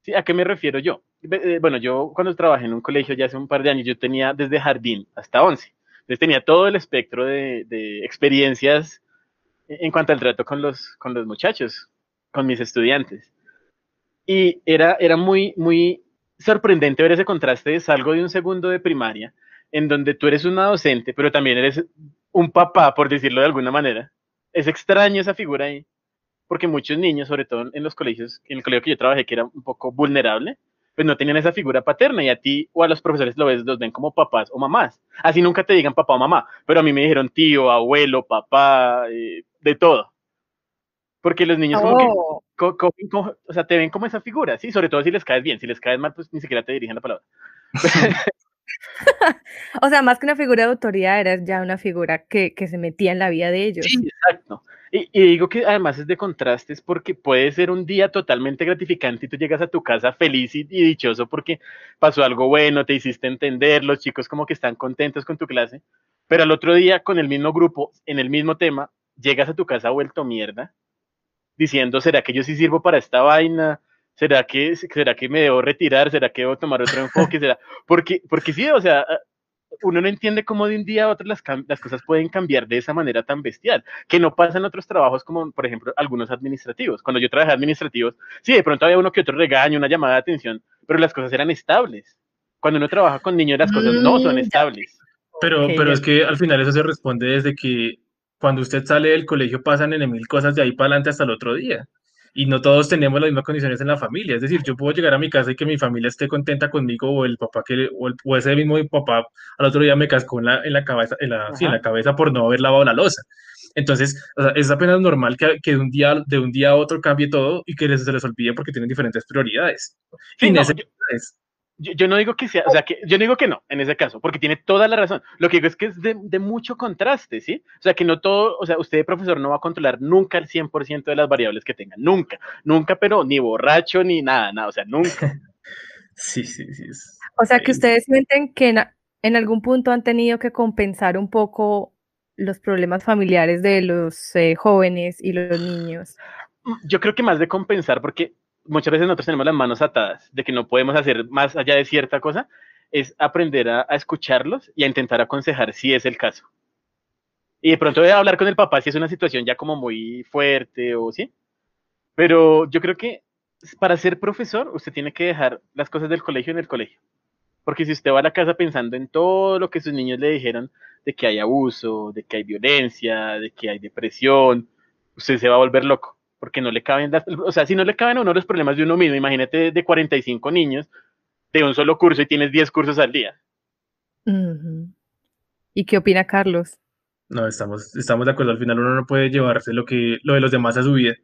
¿Sí? ¿A qué me refiero yo? Ve- eh, Bueno, yo cuando trabajé en un colegio ya hace un par de años, yo tenía desde jardín hasta once. Entonces tenía todo el espectro de, de experiencias en cuanto al trato con los, con los muchachos, con mis estudiantes. Y era, era muy, muy sorprendente ver ese contraste. Salgo de un segundo de primaria, en donde tú eres una docente, pero también eres un papá, por decirlo de alguna manera. Es extraño esa figura ahí, porque muchos niños, sobre todo en los colegios, en el colegio que yo trabajé, que era un poco vulnerable, pues no tenían esa figura paterna, y a ti o a los profesores lo ves, los ven como papás o mamás. Así nunca te digan papá o mamá, pero a mí me dijeron tío, abuelo, papá, eh, de todo. Porque los niños como oh. que, co, co, co, o sea, te ven como esa figura, ¿sí? Sobre todo si les caes bien, si les caes mal, pues ni siquiera te dirigen la palabra. O sea, más que una figura de autoridad, era ya una figura que, que se metía en la vida de ellos. Sí, exacto. Y, y digo que además es de contrastes porque puede ser un día totalmente gratificante y tú llegas a tu casa feliz y, y dichoso porque pasó algo bueno, te hiciste entender, los chicos como que están contentos con tu clase, pero al otro día con el mismo grupo, en el mismo tema, llegas a tu casa vuelto mierda, diciendo, ¿será que yo sí sirvo para esta vaina? ¿Será que, será que me debo retirar? ¿Será que debo tomar otro enfoque? ¿Será? Porque, porque sí, o sea, uno no entiende cómo de un día a otro las, las cosas pueden cambiar de esa manera tan bestial, que no pasa en otros trabajos como, por ejemplo, algunos administrativos. Cuando yo trabajé administrativos, sí, de pronto había uno que otro regaño, una llamada de atención, pero las cosas eran estables. Cuando uno trabaja con niños, las cosas no son estables. Pero, pero es que al final eso se responde desde que cuando usted sale del colegio pasan en mil cosas de ahí para adelante hasta el otro día. Y no todos tenemos las mismas condiciones en la familia. Es decir, yo puedo llegar a mi casa y que mi familia esté contenta conmigo o el papá que o, el, o ese mismo papá al otro día me cascó en la, en la cabeza en la, sí, en la cabeza por no haber lavado la loza. Entonces, o sea, es apenas normal que, que de, un día, de un día a otro cambie todo y que les, se les olvide porque tienen diferentes prioridades. Sí, y no, ese, yo, yo, yo no digo que sea, o sea, que yo no digo que no en ese caso, porque tiene toda la razón. Lo que digo es que es de, de mucho contraste, ¿sí? O sea, que no todo, o sea, usted, profesor, no va a controlar nunca el cien por ciento de las variables que tenga, nunca, nunca, pero ni borracho ni nada, nada, o sea, nunca. Sí, sí, sí. O sea, que ustedes sienten que en, en algún punto han tenido que compensar un poco los problemas familiares de los eh, jóvenes y los niños. Yo creo que más de compensar, porque muchas veces nosotros tenemos las manos atadas de que no podemos hacer más allá de cierta cosa, es aprender a, a escucharlos y a intentar aconsejar si es el caso. Y de pronto voy a hablar con el papá si es una situación ya como muy fuerte o sí. Pero yo creo que para ser profesor usted tiene que dejar las cosas del colegio en el colegio. Porque si usted va a la casa pensando en todo lo que sus niños le dijeron, de que hay abuso, de que hay violencia, de que hay depresión, usted se va a volver loco. Porque no le caben, las, o sea, si no le caben a uno los problemas de uno mismo, imagínate de cuarenta y cinco niños de un solo curso y tienes diez cursos al día. Uh-huh. ¿Y qué opina Carlos? No, estamos, estamos de acuerdo, al final uno no puede llevarse lo, que, lo de los demás a su vida,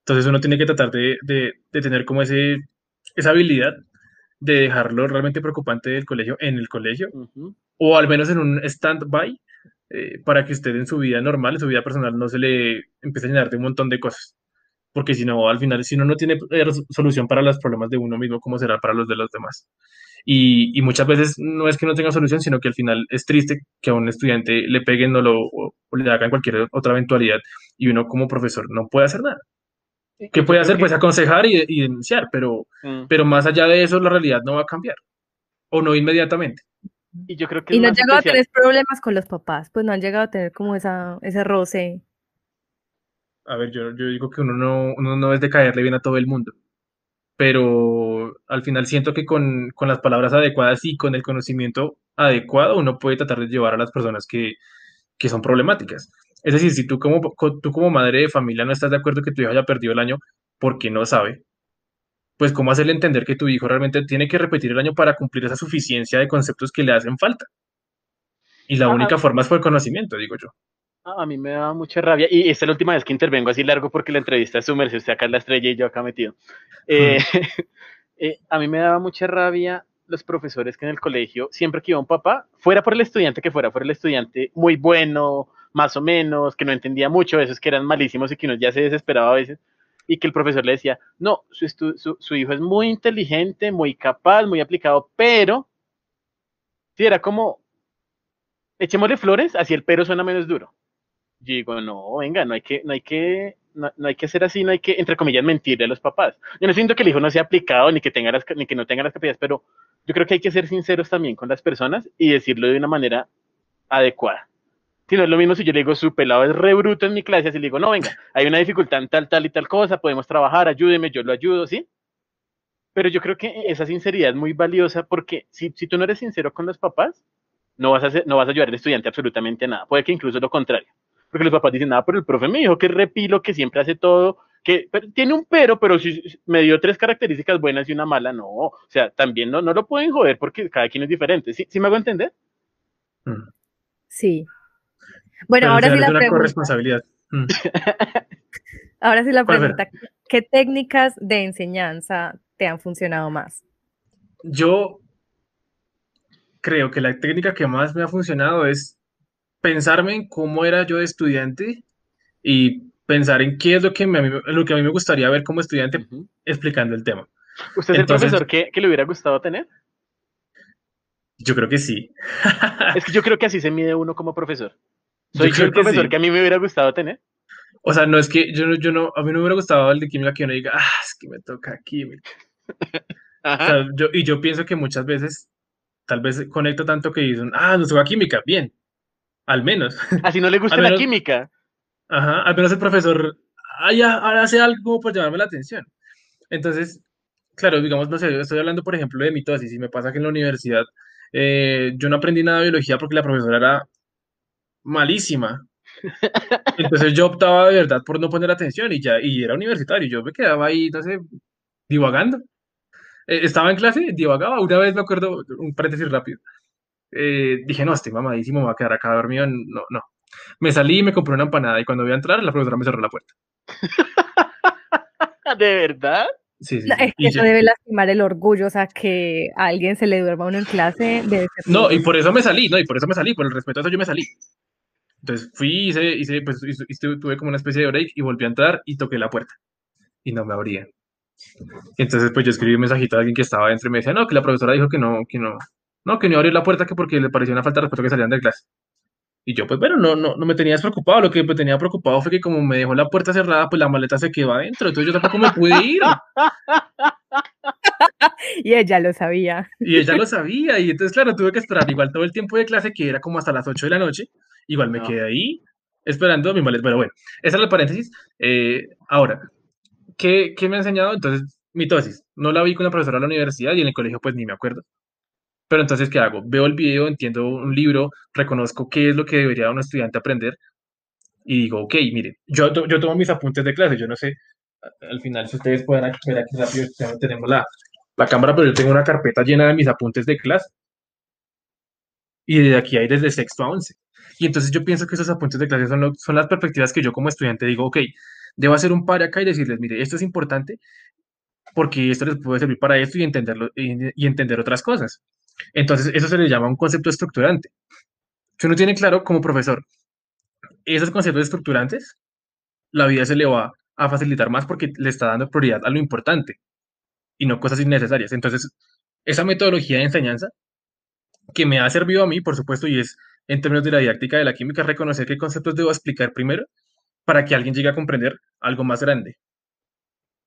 entonces uno tiene que tratar de, de, de tener como ese, esa habilidad de dejarlo realmente preocupante del colegio en el colegio, uh-huh, o al menos en un stand-by, eh, para que usted en su vida normal, en su vida personal, no se le empiece a llenar de un montón de cosas. Porque si no, al final, si uno no tiene solución para los problemas de uno mismo, ¿cómo será para los de los demás? Y, y muchas veces no es que no tenga solución, sino que al final es triste que a un estudiante le peguen o, lo, o le hagan cualquier otra eventualidad y uno como profesor no puede hacer nada. ¿Qué puede hacer? Pues aconsejar y, y denunciar, pero, mm. pero más allá de eso la realidad no va a cambiar, o no inmediatamente. Y, yo creo que y no han llegado especial. a tener problemas con los papás, pues no han llegado a tener como esa, ese roce. A ver, yo, yo digo que uno no, uno no es de caerle bien a todo el mundo, pero al final siento que con, con las palabras adecuadas y con el conocimiento adecuado uno puede tratar de llevar a las personas que, que son problemáticas. Es decir, si tú como, tú como madre de familia no estás de acuerdo que tu hijo haya perdido el año porque no sabe, pues cómo hacerle entender que tu hijo realmente tiene que repetir el año para cumplir esa suficiencia de conceptos que le hacen falta. Y la Ajá. única forma es por el conocimiento, digo yo. A mí me da mucha rabia, y esta es la última vez que intervengo así largo porque la entrevista es sumerse, usted acá es la estrella y yo acá metido. Eh, uh-huh. eh, a mí me daba mucha rabia los profesores que en el colegio, siempre que iba un papá, fuera por el estudiante que fuera, fuera el estudiante muy bueno, más o menos, que no entendía mucho, esos que eran malísimos y que uno ya se desesperaba a veces, y que el profesor le decía, no, su, estu- su, su hijo es muy inteligente, muy capaz, muy aplicado, pero, si era como, echémosle flores, así el pero suena menos duro. Yo digo, no, venga, no hay que, no hay que, no, no hay que ser así, no hay que, entre comillas, mentirle a los papás. Yo no siento que el hijo no sea aplicado, ni que tenga las, ni que no tenga las capacidades, pero yo creo que hay que ser sinceros también con las personas y decirlo de una manera adecuada. Si no es lo mismo si yo le digo, su pelado es re bruto en mi clase, así le digo, no, venga, hay una dificultad en tal, tal y tal cosa, podemos trabajar, ayúdeme, yo lo ayudo, ¿sí? Pero yo creo que esa sinceridad es muy valiosa porque si, si tú no eres sincero con los papás, no vas, a ser, no vas a ayudar al estudiante absolutamente a nada. Puede que incluso lo contrario. Porque los papás dicen, nada, ah, pero el profe me dijo que es repilo, que siempre hace todo, que pero, tiene un pero, pero si me dio tres características buenas y una mala, no. O sea, también no, no lo pueden joder porque cada quien es diferente. ¿Sí, ¿Sí me hago entender? Sí. Bueno, pero ahora sí la pregunta. Corresponsabilidad. Mm. Ahora sí la pregunta. ¿Qué técnicas de enseñanza te han funcionado más? Yo creo que la técnica que más me ha funcionado es pensarme en cómo era yo de estudiante y pensar en qué es lo que, me, lo que a mí me gustaría ver como estudiante uh-huh. explicando el tema. ¿Usted es Entonces, el profesor que, que le hubiera gustado tener? Yo creo que sí. Es que yo creo que así se mide uno como profesor. ¿Soy yo, yo el que profesor sí. que a mí me hubiera gustado tener? O sea, no es que yo, yo no, a mí no me hubiera gustado el de química que uno diga, ah, es que me toca química. Ajá. O sea, yo, y yo pienso que muchas veces, tal vez conecto tanto que dicen, ah, nos toca química, bien, al menos. Así no le gusta menos, la química. Ajá, al menos el profesor, ah, ya, ahora hace algo por llamarme la atención. Entonces, claro, digamos, no sé, yo estoy hablando, por ejemplo, de mitosis, y me pasa que en la universidad eh, yo no aprendí nada de biología porque la profesora era malísima. Entonces yo optaba de verdad por no poner atención y ya, y era universitario, yo me quedaba ahí, no sé, divagando. Eh, estaba en clase, divagaba. Una vez me acuerdo, un paréntesis rápido, eh, dije, no, estoy mamadísimo, me voy a quedar acá dormido, no, no. Me salí y me compré una empanada y cuando voy a entrar, la profesora me cerró la puerta. ¿De verdad? Sí, sí. No, es que eso debe lastimar el orgullo, o sea, que a alguien se le duerma uno en clase. Debe ser no, muy... y por eso me salí, no, y por eso me salí, por el respeto a eso yo me salí. Entonces fui, hice, hice, pues, hice, tuve como una especie de break y volví a entrar y toqué la puerta y no me abrían. Entonces pues yo escribí un mensajito a alguien que estaba adentro y me decía, no, que la profesora dijo que no, que no, no, que no iba a abrir la puerta que porque le parecía una falta de respeto que salían de clase. Y yo pues bueno, no, no, no me tenía despreocupado, lo que me tenía preocupado fue que como me dejó la puerta cerrada, pues la maleta se quedó adentro, entonces yo tampoco me pude ir. Y ella lo sabía. Y ella lo sabía, y entonces claro, tuve que esperar igual todo el tiempo de clase que era como hasta las ocho de la noche. Igual me no. quedé ahí esperando a mi maleta. Pero bueno, esa es la paréntesis. Eh, ahora, ¿qué, ¿qué me ha enseñado? Entonces, mitosis. No la vi con una profesora de la universidad y en el colegio pues ni me acuerdo. Pero entonces, ¿qué hago? Veo el video, entiendo un libro, reconozco qué es lo que debería un estudiante aprender y digo, ok, mire, yo, to yo tomo mis apuntes de clase. Yo no sé, al final, si ustedes pueden aquí, ver aquí rápido, ya no tenemos la, la cámara, pero yo tengo una carpeta llena de mis apuntes de clase. Y de aquí hay desde sexto a once. Y entonces yo pienso que esos apuntes de clase son, lo, son las perspectivas que yo como estudiante digo, ok, debo hacer un par acá y decirles, mire, esto es importante porque esto les puede servir para esto y, entenderlo, y, y entender otras cosas. Entonces eso se le llama un concepto estructurante. Si uno tiene claro como profesor esos conceptos estructurantes, la vida se le va a facilitar más porque le está dando prioridad a lo importante y no cosas innecesarias. Entonces esa metodología de enseñanza que me ha servido a mí, por supuesto, y es en términos de la didáctica de la química, reconocer qué conceptos debo explicar primero para que alguien llegue a comprender algo más grande.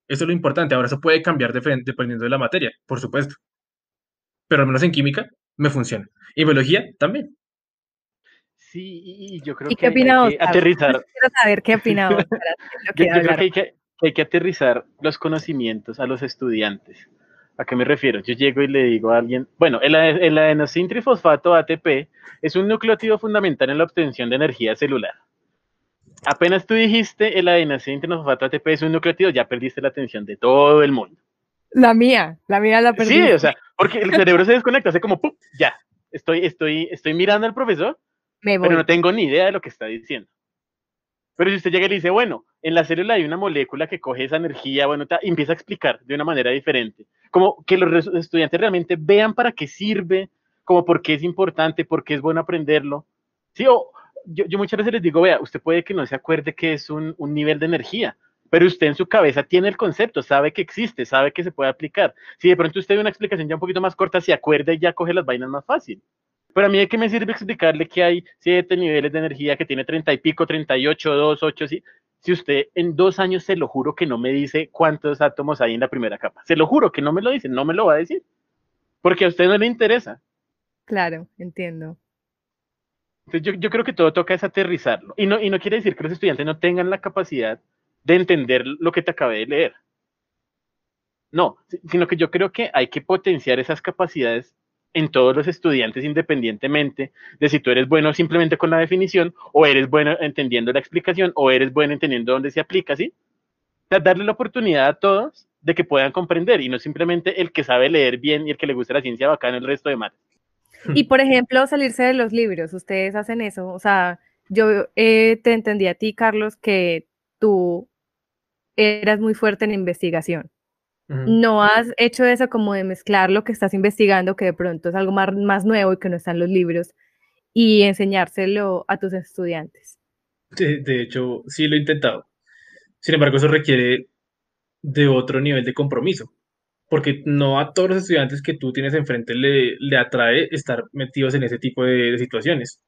Eso es lo importante. Ahora, eso puede cambiar dependiendo de la materia, por supuesto. Pero al menos en química me funciona. Y en biología también. Sí, y yo creo ¿Y que, qué opina hay que aterrizar. Quiero saber qué opina Oscar. yo, yo creo que hay, que hay que aterrizar los conocimientos a los estudiantes. ¿A qué me refiero? Yo llego y le digo a alguien, bueno, el, el adenosintrifosfato A T P es un nucleótido fundamental en la obtención de energía celular. Apenas tú dijiste el adenosintrifosfato A T P es un nucleótido, ya perdiste la atención de todo el mundo. La mía, la mía la perdí. Sí, o sea, porque el cerebro se desconecta, hace como, ¡pum! Ya, estoy, estoy, estoy mirando al profesor, me voy. Pero no tengo ni idea de lo que está diciendo. Pero si usted llega y le dice, bueno, en la célula hay una molécula que coge esa energía, bueno, ta, y empieza a explicar de una manera diferente. Como que los estudiantes realmente vean para qué sirve, como por qué es importante, por qué es bueno aprenderlo. Sí, o yo, yo muchas veces les digo, vea, usted puede que no se acuerde que es un, un nivel de energía, pero usted en su cabeza tiene el concepto, sabe que existe, sabe que se puede aplicar. Si de pronto usted ve una explicación ya un poquito más corta, se acuerda y ya coge las vainas más fácil. Pero a mí de qué me sirve explicarle que hay siete niveles de energía, que tiene treinta y pico, treinta y ocho, dos, ocho, si, si usted en dos años se lo juro que no me dice cuántos átomos hay en la primera capa. Se lo juro que no me lo dice, no me lo va a decir. Porque a usted no le interesa. Claro, entiendo. Entonces yo, yo creo que todo toca es aterrizarlo. Y no, y no quiere decir que los estudiantes no tengan la capacidad de entender lo que te acabé de leer. No, sino que yo creo que hay que potenciar esas capacidades en todos los estudiantes, independientemente de si tú eres bueno simplemente con la definición, o eres bueno entendiendo la explicación, o eres bueno entendiendo dónde se aplica, ¿sí? O sea, darle la oportunidad a todos de que puedan comprender, y no simplemente el que sabe leer bien y el que le gusta la ciencia bacana el resto de mates. Y, por ejemplo, salirse de los libros, ¿ustedes hacen eso? O sea, yo eh, te entendí a ti, Carlos, que tú eras muy fuerte en investigación. ¿No has hecho eso como de mezclar lo que estás investigando, que de pronto es algo más, más nuevo y que no está en los libros, y enseñárselo a tus estudiantes? De, de hecho, sí lo he intentado. Sin embargo, eso requiere de otro nivel de compromiso, porque no a todos los estudiantes que tú tienes enfrente le, le atrae estar metidos en ese tipo de, de situaciones.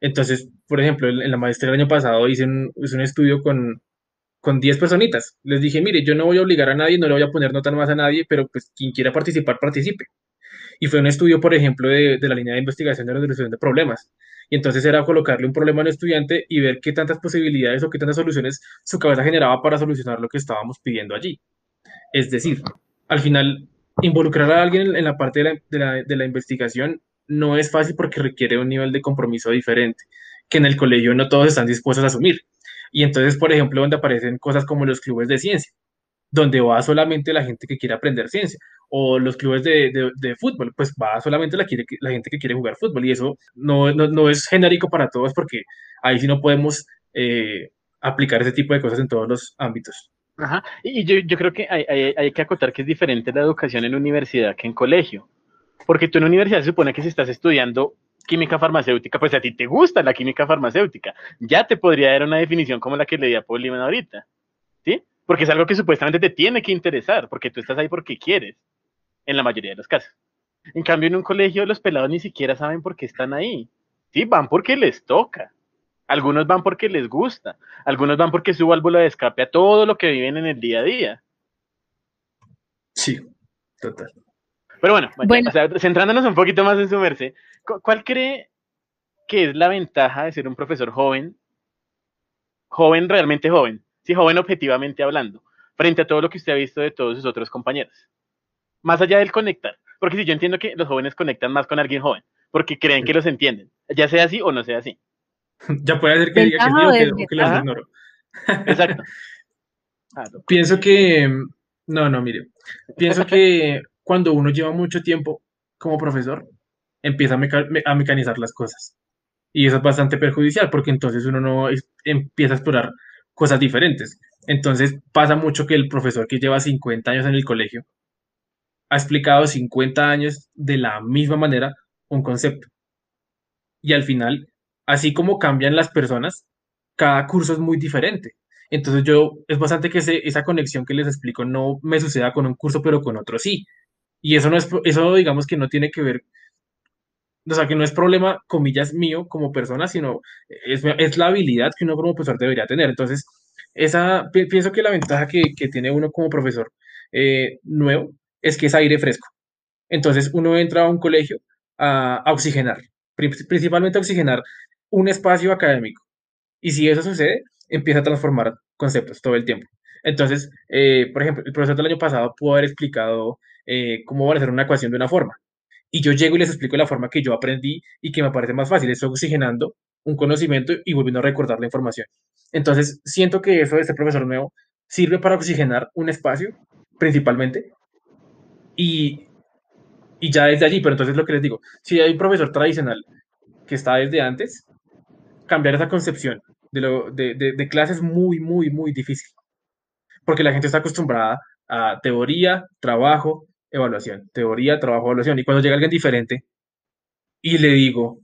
Entonces, por ejemplo, en la maestría del año pasado hice un, hice un estudio con... con diez personitas. Les dije, mire, yo no voy a obligar a nadie, no le voy a poner nota más a nadie, pero pues quien quiera participar, participe. Y fue un estudio, por ejemplo, de, de la línea de investigación de la resolución de problemas. Y entonces era colocarle un problema a un estudiante y ver qué tantas posibilidades o qué tantas soluciones su cabeza generaba para solucionar lo que estábamos pidiendo allí. Es decir, al final, involucrar a alguien en la parte de la, de la, de la investigación no es fácil porque requiere un nivel de compromiso diferente, que en el colegio no todos están dispuestos a asumir. Y entonces, por ejemplo, donde aparecen cosas como los clubes de ciencia, donde va solamente la gente que quiere aprender ciencia, o los clubes de, de, de fútbol, pues va solamente la, quiere, la gente que quiere jugar fútbol, y eso no, no, no es genérico para todos, porque ahí sí no podemos eh, aplicar ese tipo de cosas en todos los ámbitos. Ajá, y yo, yo creo que hay, hay, hay que acotar que es diferente la educación en universidad que en colegio, porque tú en universidad se supone que si estás estudiando química farmacéutica, pues a ti te gusta la química farmacéutica, ya te podría dar una definición como la que le di a Paulina ahorita, ¿sí? Porque es algo que supuestamente te tiene que interesar, porque tú estás ahí porque quieres, en la mayoría de los casos. En cambio, en un colegio los pelados ni siquiera saben por qué están ahí, ¿sí? Van porque les toca, algunos van porque les gusta, algunos van porque su válvula de escape a todo lo que viven en el día a día. Sí, total. Pero bueno, bueno. O sea, centrándonos un poquito más en su merced, ¿cuál cree que es la ventaja de ser un profesor joven, joven realmente joven, sí, joven objetivamente hablando, frente a todo lo que usted ha visto de todos sus otros compañeros? Más allá del conectar, porque si yo entiendo que los jóvenes conectan más con alguien joven, porque creen que los entienden, ya sea así o no sea así. Ya puede ser que diga que sí o que, o que los ignoro. Exacto. Claro. Pienso que, no, no, mire, pienso que cuando uno lleva mucho tiempo como profesor, empieza a, meca a mecanizar las cosas. Y eso es bastante perjudicial, porque entonces uno no empieza a explorar cosas diferentes. Entonces pasa mucho que el profesor que lleva cincuenta años en el colegio ha explicado cincuenta años de la misma manera un concepto. Y al final, así como cambian las personas, cada curso es muy diferente. Entonces yo, es bastante que ese, esa conexión que les explico no me suceda con un curso, pero con otro sí. Y eso, no es, eso digamos que no tiene que ver... O sea, que no es problema, comillas, mío como persona, sino es, es la habilidad que uno como profesor debería tener. Entonces, esa, pienso que la ventaja que, que tiene uno como profesor eh, nuevo es que es aire fresco. Entonces, uno entra a un colegio a, a oxigenar, principalmente a oxigenar un espacio académico. Y si eso sucede, empieza a transformar conceptos todo el tiempo. Entonces, eh, por ejemplo, el profesor del año pasado pudo haber explicado eh, cómo van a hacer una ecuación de una forma. Y yo llego y les explico la forma que yo aprendí y que me parece más fácil. Estoy oxigenando un conocimiento y volviendo a recordar la información. Entonces, siento que eso de este profesor nuevo sirve para oxigenar un espacio, principalmente, y, y ya desde allí. Pero entonces lo que les digo, si hay un profesor tradicional que está desde antes, cambiar esa concepción de, lo, de, de, de clase es muy, muy, muy difícil. Porque la gente está acostumbrada a teoría, trabajo, evaluación, teoría, trabajo, evaluación. Y cuando llega alguien diferente y le digo,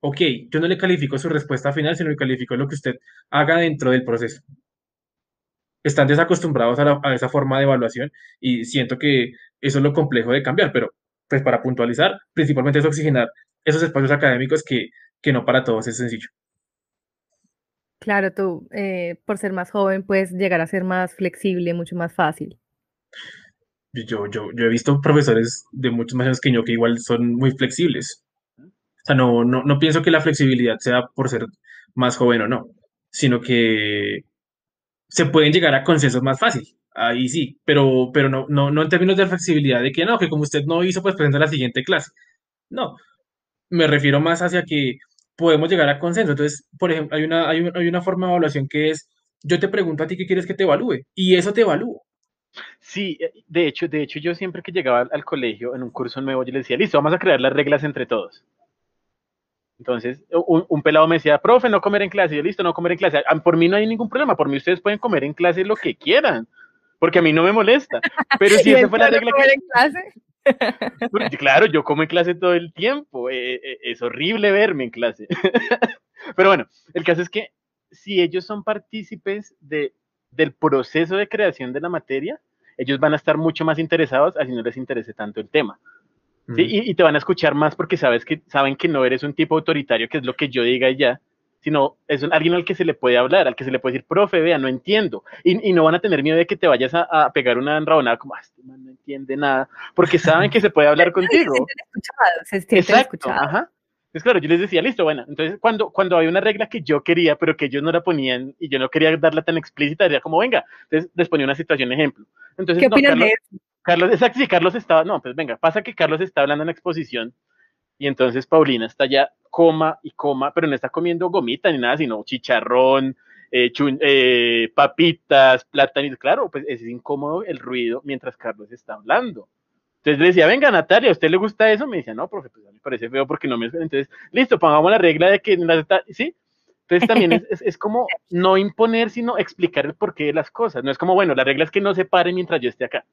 ok, yo no le califico su respuesta final, sino le califico lo que usted haga dentro del proceso. Están desacostumbrados a, la, a esa forma de evaluación y siento que eso es lo complejo de cambiar, pero pues para puntualizar, principalmente es oxigenar esos espacios académicos que, que no para todos es sencillo. Claro, tú, eh, por ser más joven, puedes llegar a ser más flexible, mucho más fácil. Yo, yo, yo he visto profesores de muchos más años que yo que igual son muy flexibles. sea, no, no, no pienso que la flexibilidad sea por ser más joven o no, sino que se pueden llegar a consensos más fácil. Ahí sí, pero, pero no, no, no en términos de flexibilidad, de que no, que como usted no hizo, pues presenta la siguiente clase. No, me refiero más hacia que podemos llegar a consenso. Entonces, por ejemplo, hay una, hay un, hay una forma de evaluación que es, yo te pregunto a ti qué quieres que te evalúe, y eso te evalúo. Sí, de hecho, de hecho, yo siempre que llegaba al colegio en un curso nuevo, yo le decía, listo, vamos a crear las reglas entre todos. Entonces, un, un pelado me decía, profe, no comer en clase, y yo, listo, no comer en clase. Por mí no hay ningún problema, por mí ustedes pueden comer en clase lo que quieran, porque a mí no me molesta. Pero si esa fue la regla que... en clase? Porque, claro, yo como en clase todo el tiempo, eh, eh, es horrible verme en clase. Pero bueno, el caso es que si ellos son partícipes de, del proceso de creación de la materia, ellos van a estar mucho más interesados, así no les interese tanto el tema. ¿Sí? Uh-huh. y, y te van a escuchar más porque sabes que, saben que no eres un tipo autoritario, que es lo que yo diga y ya, sino es un, alguien al que se le puede hablar, al que se le puede decir, profe, vea, no entiendo, y, y no van a tener miedo de que te vayas a, a pegar una enrabonada como, ah, este man no entiende nada, porque saben que se puede hablar contigo. Se sienten escuchados. Exacto, ajá. Entonces, claro, yo les decía, listo, bueno, entonces cuando, cuando había una regla que yo quería, pero que ellos no la ponían, y yo no quería darla tan explícita, era como, venga, entonces les ponía una situación ejemplo. Entonces, ¿qué no, opinas Carlos, de eso? Carlos, exacto, sí, Carlos estaba, no, pues venga, pasa que Carlos está hablando en la exposición, y entonces Paulina está ya coma y coma, pero no está comiendo gomita ni nada, sino chicharrón, eh, chun, eh, papitas, plátanos, claro, pues es incómodo el ruido mientras Carlos está hablando. Entonces le decía, venga Natalia, ¿a usted le gusta eso? Me decía, no, profe, pues a mí me parece feo porque no me... Entonces, listo, pongamos la regla de que... ¿Sí? Entonces también es, es, es como no imponer, sino explicar el porqué de las cosas. No es como, bueno, la regla es que no se paren mientras yo esté acá.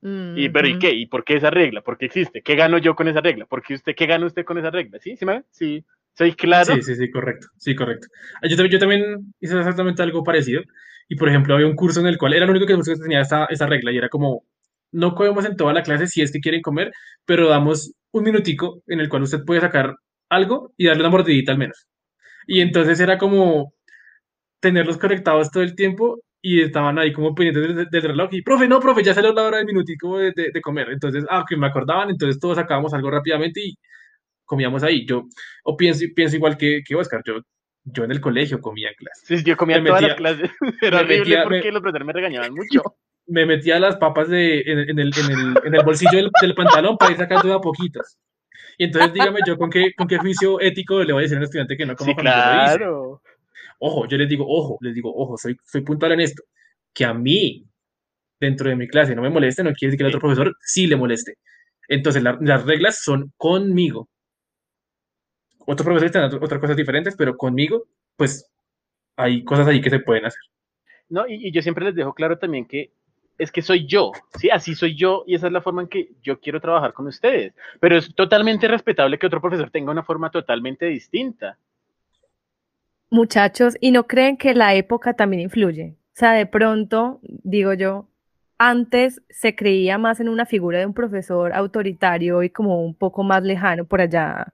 Y, pero ¿y qué? ¿Y por qué esa regla? ¿Por qué existe? ¿Qué gano yo con esa regla? ¿Por qué usted, qué gana usted con esa regla? ¿Sí? ¿Sí me ve? ¿Sí? ¿Soy claro? Sí, sí, sí, correcto. Sí, correcto. Yo también, yo también hice exactamente algo parecido. Y, por ejemplo, había un curso en el cual era lo único que tenía esa, esa regla y era como, no comemos en toda la clase si es que quieren comer, pero damos un minutico en el cual usted puede sacar algo y darle una mordidita al menos. Y entonces era como tenerlos conectados todo el tiempo. Y estaban ahí como pendientes del, del reloj y, profe, no, profe, ya salió la hora del minutico de, de, de comer. Entonces, ah, que me acordaban, entonces todos sacábamos algo rápidamente y comíamos ahí. Yo o pienso, pienso igual que, que Oscar, yo, yo en el colegio comía en clase. Sí, yo comía me todas metía, las clases, era horrible metía, porque me, los profesores me regañaban mucho. Me metía las papas de, en, en, el, en, el, en el bolsillo del, del pantalón para ir sacando de a poquitas. Y entonces dígame yo con qué, con qué juicio ético le voy a decir a un estudiante que no como. Sí, claro. Ojo, yo les digo, ojo, les digo, ojo, soy, soy puntual en esto, que a mí, dentro de mi clase, no me moleste, no quiere decir que el otro profesor sí le moleste. Entonces, la, las reglas son conmigo. Otros profesores tienen otras cosas diferentes, pero conmigo, pues, hay cosas ahí que se pueden hacer. No, y, y yo siempre les dejo claro también que es que soy yo, ¿sí? Así soy yo, y esa es la forma en que yo quiero trabajar con ustedes. Pero es totalmente respetable que otro profesor tenga una forma totalmente distinta. Muchachos, ¿y no creen que la época también influye? O sea, de pronto, digo yo, antes se creía más en una figura de un profesor autoritario y como un poco más lejano por allá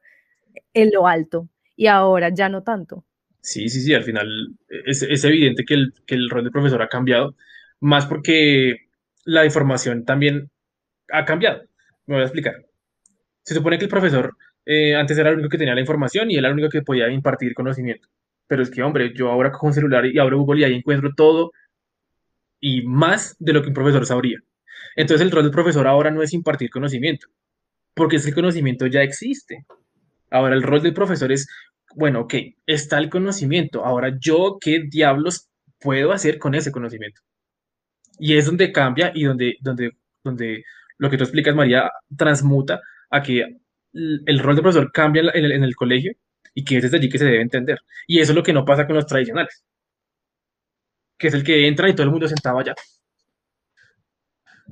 en lo alto, y ahora ya no tanto. Sí, sí, sí, al final es, es evidente que el, que el rol del profesor ha cambiado, más porque la información también ha cambiado. Me voy a explicar. Se supone que el profesor eh, antes era el único que tenía la información y era el único que podía impartir conocimiento. Pero es que, hombre, yo ahora cojo un celular y abro Google y ahí encuentro todo y más de lo que un profesor sabría. Entonces el rol del profesor ahora no es impartir conocimiento, porque es que el conocimiento ya existe. Ahora el rol del profesor es, bueno, ok, está el conocimiento, ahora yo qué diablos puedo hacer con ese conocimiento. Y es donde cambia y donde, donde, donde lo que tú explicas, María, transmuta a que el rol del profesor cambia en el, en el colegio, y que es desde allí que se debe entender. Y eso es lo que no pasa con los tradicionales, que es el que entra y todo el mundo sentado allá.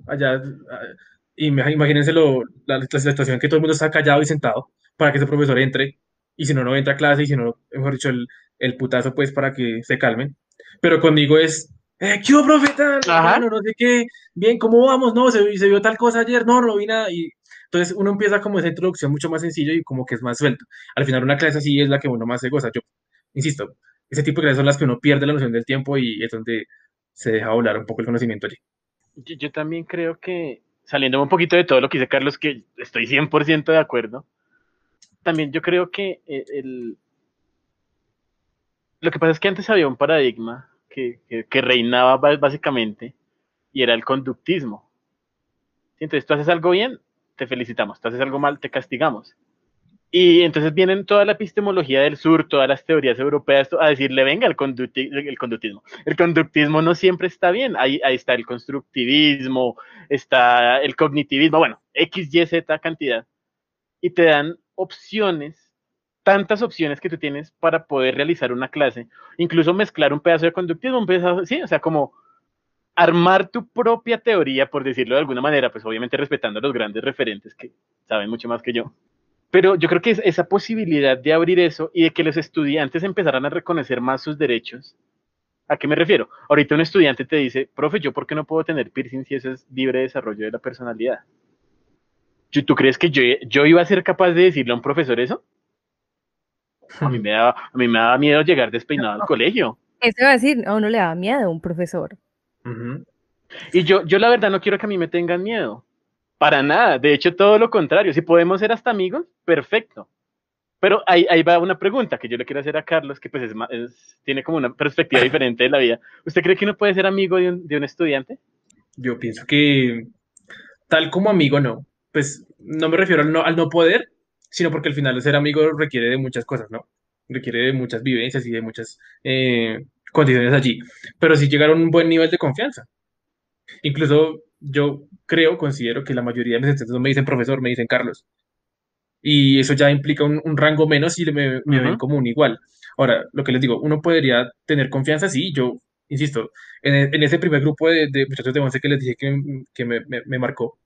Allá, imagínense lo, la, la situación que todo el mundo está callado y sentado para que ese profesor entre, y si no, no entra a clase, y si no, mejor dicho, el, el putazo, pues, para que se calmen. Pero conmigo es, eh, ¿qué hubo, profe, tal? No, no sé qué, bien, ¿cómo vamos? No, se, se vio tal cosa ayer, no, no vi nada, y... Entonces uno empieza como esa introducción mucho más sencilla y como que es más suelto. Al final una clase así es la que uno más se goza. Yo insisto, ese tipo de clases son las que uno pierde la noción del tiempo y es donde se deja volar un poco el conocimiento allí. Yo, yo también creo que, saliéndome un poquito de todo lo que dice Carlos, que estoy cien por ciento de acuerdo, también yo creo que el, lo que pasa es que antes había un paradigma que, que, que reinaba básicamente y era el conductismo. Entonces, tú haces algo bien, te felicitamos, tú haces algo mal, te castigamos. Y entonces vienen toda la epistemología del sur, todas las teorías europeas a decirle, venga, el, conducti el conductismo. El conductismo no siempre está bien. Ahí, ahí está el constructivismo, está el cognitivismo, bueno, X, Y, Z cantidad. Y te dan opciones, tantas opciones que tú tienes para poder realizar una clase. Incluso mezclar un pedazo de conductismo, un pedazo, sí, o sea, como armar tu propia teoría, por decirlo de alguna manera, pues obviamente respetando a los grandes referentes que saben mucho más que yo. Pero yo creo que es esa posibilidad de abrir eso y de que los estudiantes empezaran a reconocer más sus derechos. ¿A qué me refiero? Ahorita un estudiante te dice, profe, ¿yo por qué no puedo tener piercing si eso es libre desarrollo de la personalidad? ¿Tú crees que yo, yo iba a ser capaz de decirle a un profesor eso? A mí me daba, a mí me daba miedo llegar despeinado no, al colegio. Eso iba a decir, a uno le daba miedo a un profesor. Uh-huh. Y yo, yo la verdad no quiero que a mí me tengan miedo. Para nada, de hecho todo lo contrario, si podemos ser hasta amigos, perfecto. Pero ahí, ahí va una pregunta que yo le quiero hacer a Carlos, que pues es, es, tiene como una perspectiva diferente de la vida. ¿Usted cree que uno puede ser amigo de un, de un estudiante? Yo pienso que tal como amigo no, pues no me refiero al no, al no poder, sino porque al final ser amigo requiere de muchas cosas, ¿no? Requiere de muchas vivencias y de muchas eh, condiciones allí, pero sí llegar a un buen nivel de confianza. Incluso yo creo, considero que la mayoría de mis estudiantes no me dicen profesor, me dicen Carlos. Y eso ya implica un, un rango menos y me, me uh-huh. ven como un igual. Ahora, lo que les digo, uno podría tener confianza, sí, yo insisto, en, en ese primer grupo de, de muchachos de once que les dije que, que me, me, me marcó,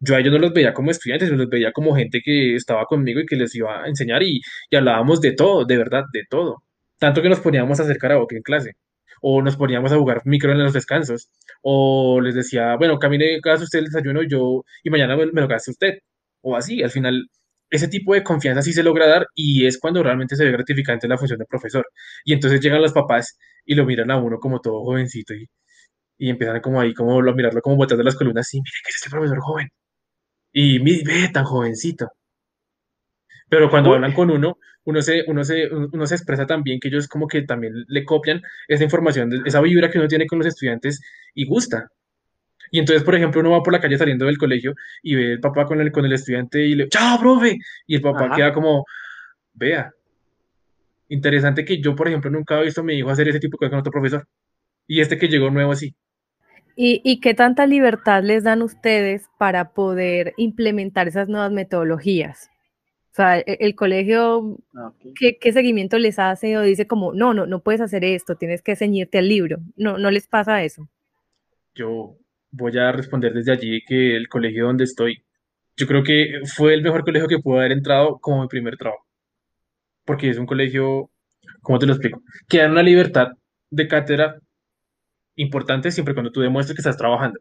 yo a ellos no los veía como estudiantes, yo los veía como gente que estaba conmigo y que les iba a enseñar y, y hablábamos de todo, de verdad, de todo. Tanto que nos poníamos a hacer karaoke en clase. O nos poníamos a jugar micro en los descansos, o les decía, bueno, camine, haga usted el desayuno yo, y mañana me, me lo gasta usted, o así. Al final, ese tipo de confianza sí se logra dar, y es cuando realmente se ve gratificante la función del profesor, y entonces llegan los papás, y lo miran a uno como todo jovencito, y, y empiezan como ahí, como a mirarlo como botando las columnas, y miren que es este profesor joven, y ve tan jovencito. Pero cuando hablan con uno, uno se, uno, se, uno se expresa también que ellos como que también le copian esa información, esa vibra que uno tiene con los estudiantes y gusta. Y entonces, por ejemplo, uno va por la calle saliendo del colegio y ve el papá con el, con el estudiante y le ¡chao, profe! Y el papá Ajá. queda como, vea, interesante que yo, por ejemplo, nunca he visto a mi hijo hacer ese tipo de cosas con otro profesor. Y este que llegó nuevo así. ¿Y, y qué tanta libertad les dan ustedes para poder implementar esas nuevas metodologías? O sea, el colegio, okay. ¿qué, ¿qué seguimiento les hace? O dice como, no, no, no puedes hacer esto, tienes que ceñirte al libro. No, no les pasa eso. Yo voy a responder desde allí que el colegio donde estoy, yo creo que fue el mejor colegio que pude haber entrado como mi primer trabajo. Porque es un colegio, ¿cómo te lo explico? Que da una libertad de cátedra importante siempre cuando tú demuestres que estás trabajando.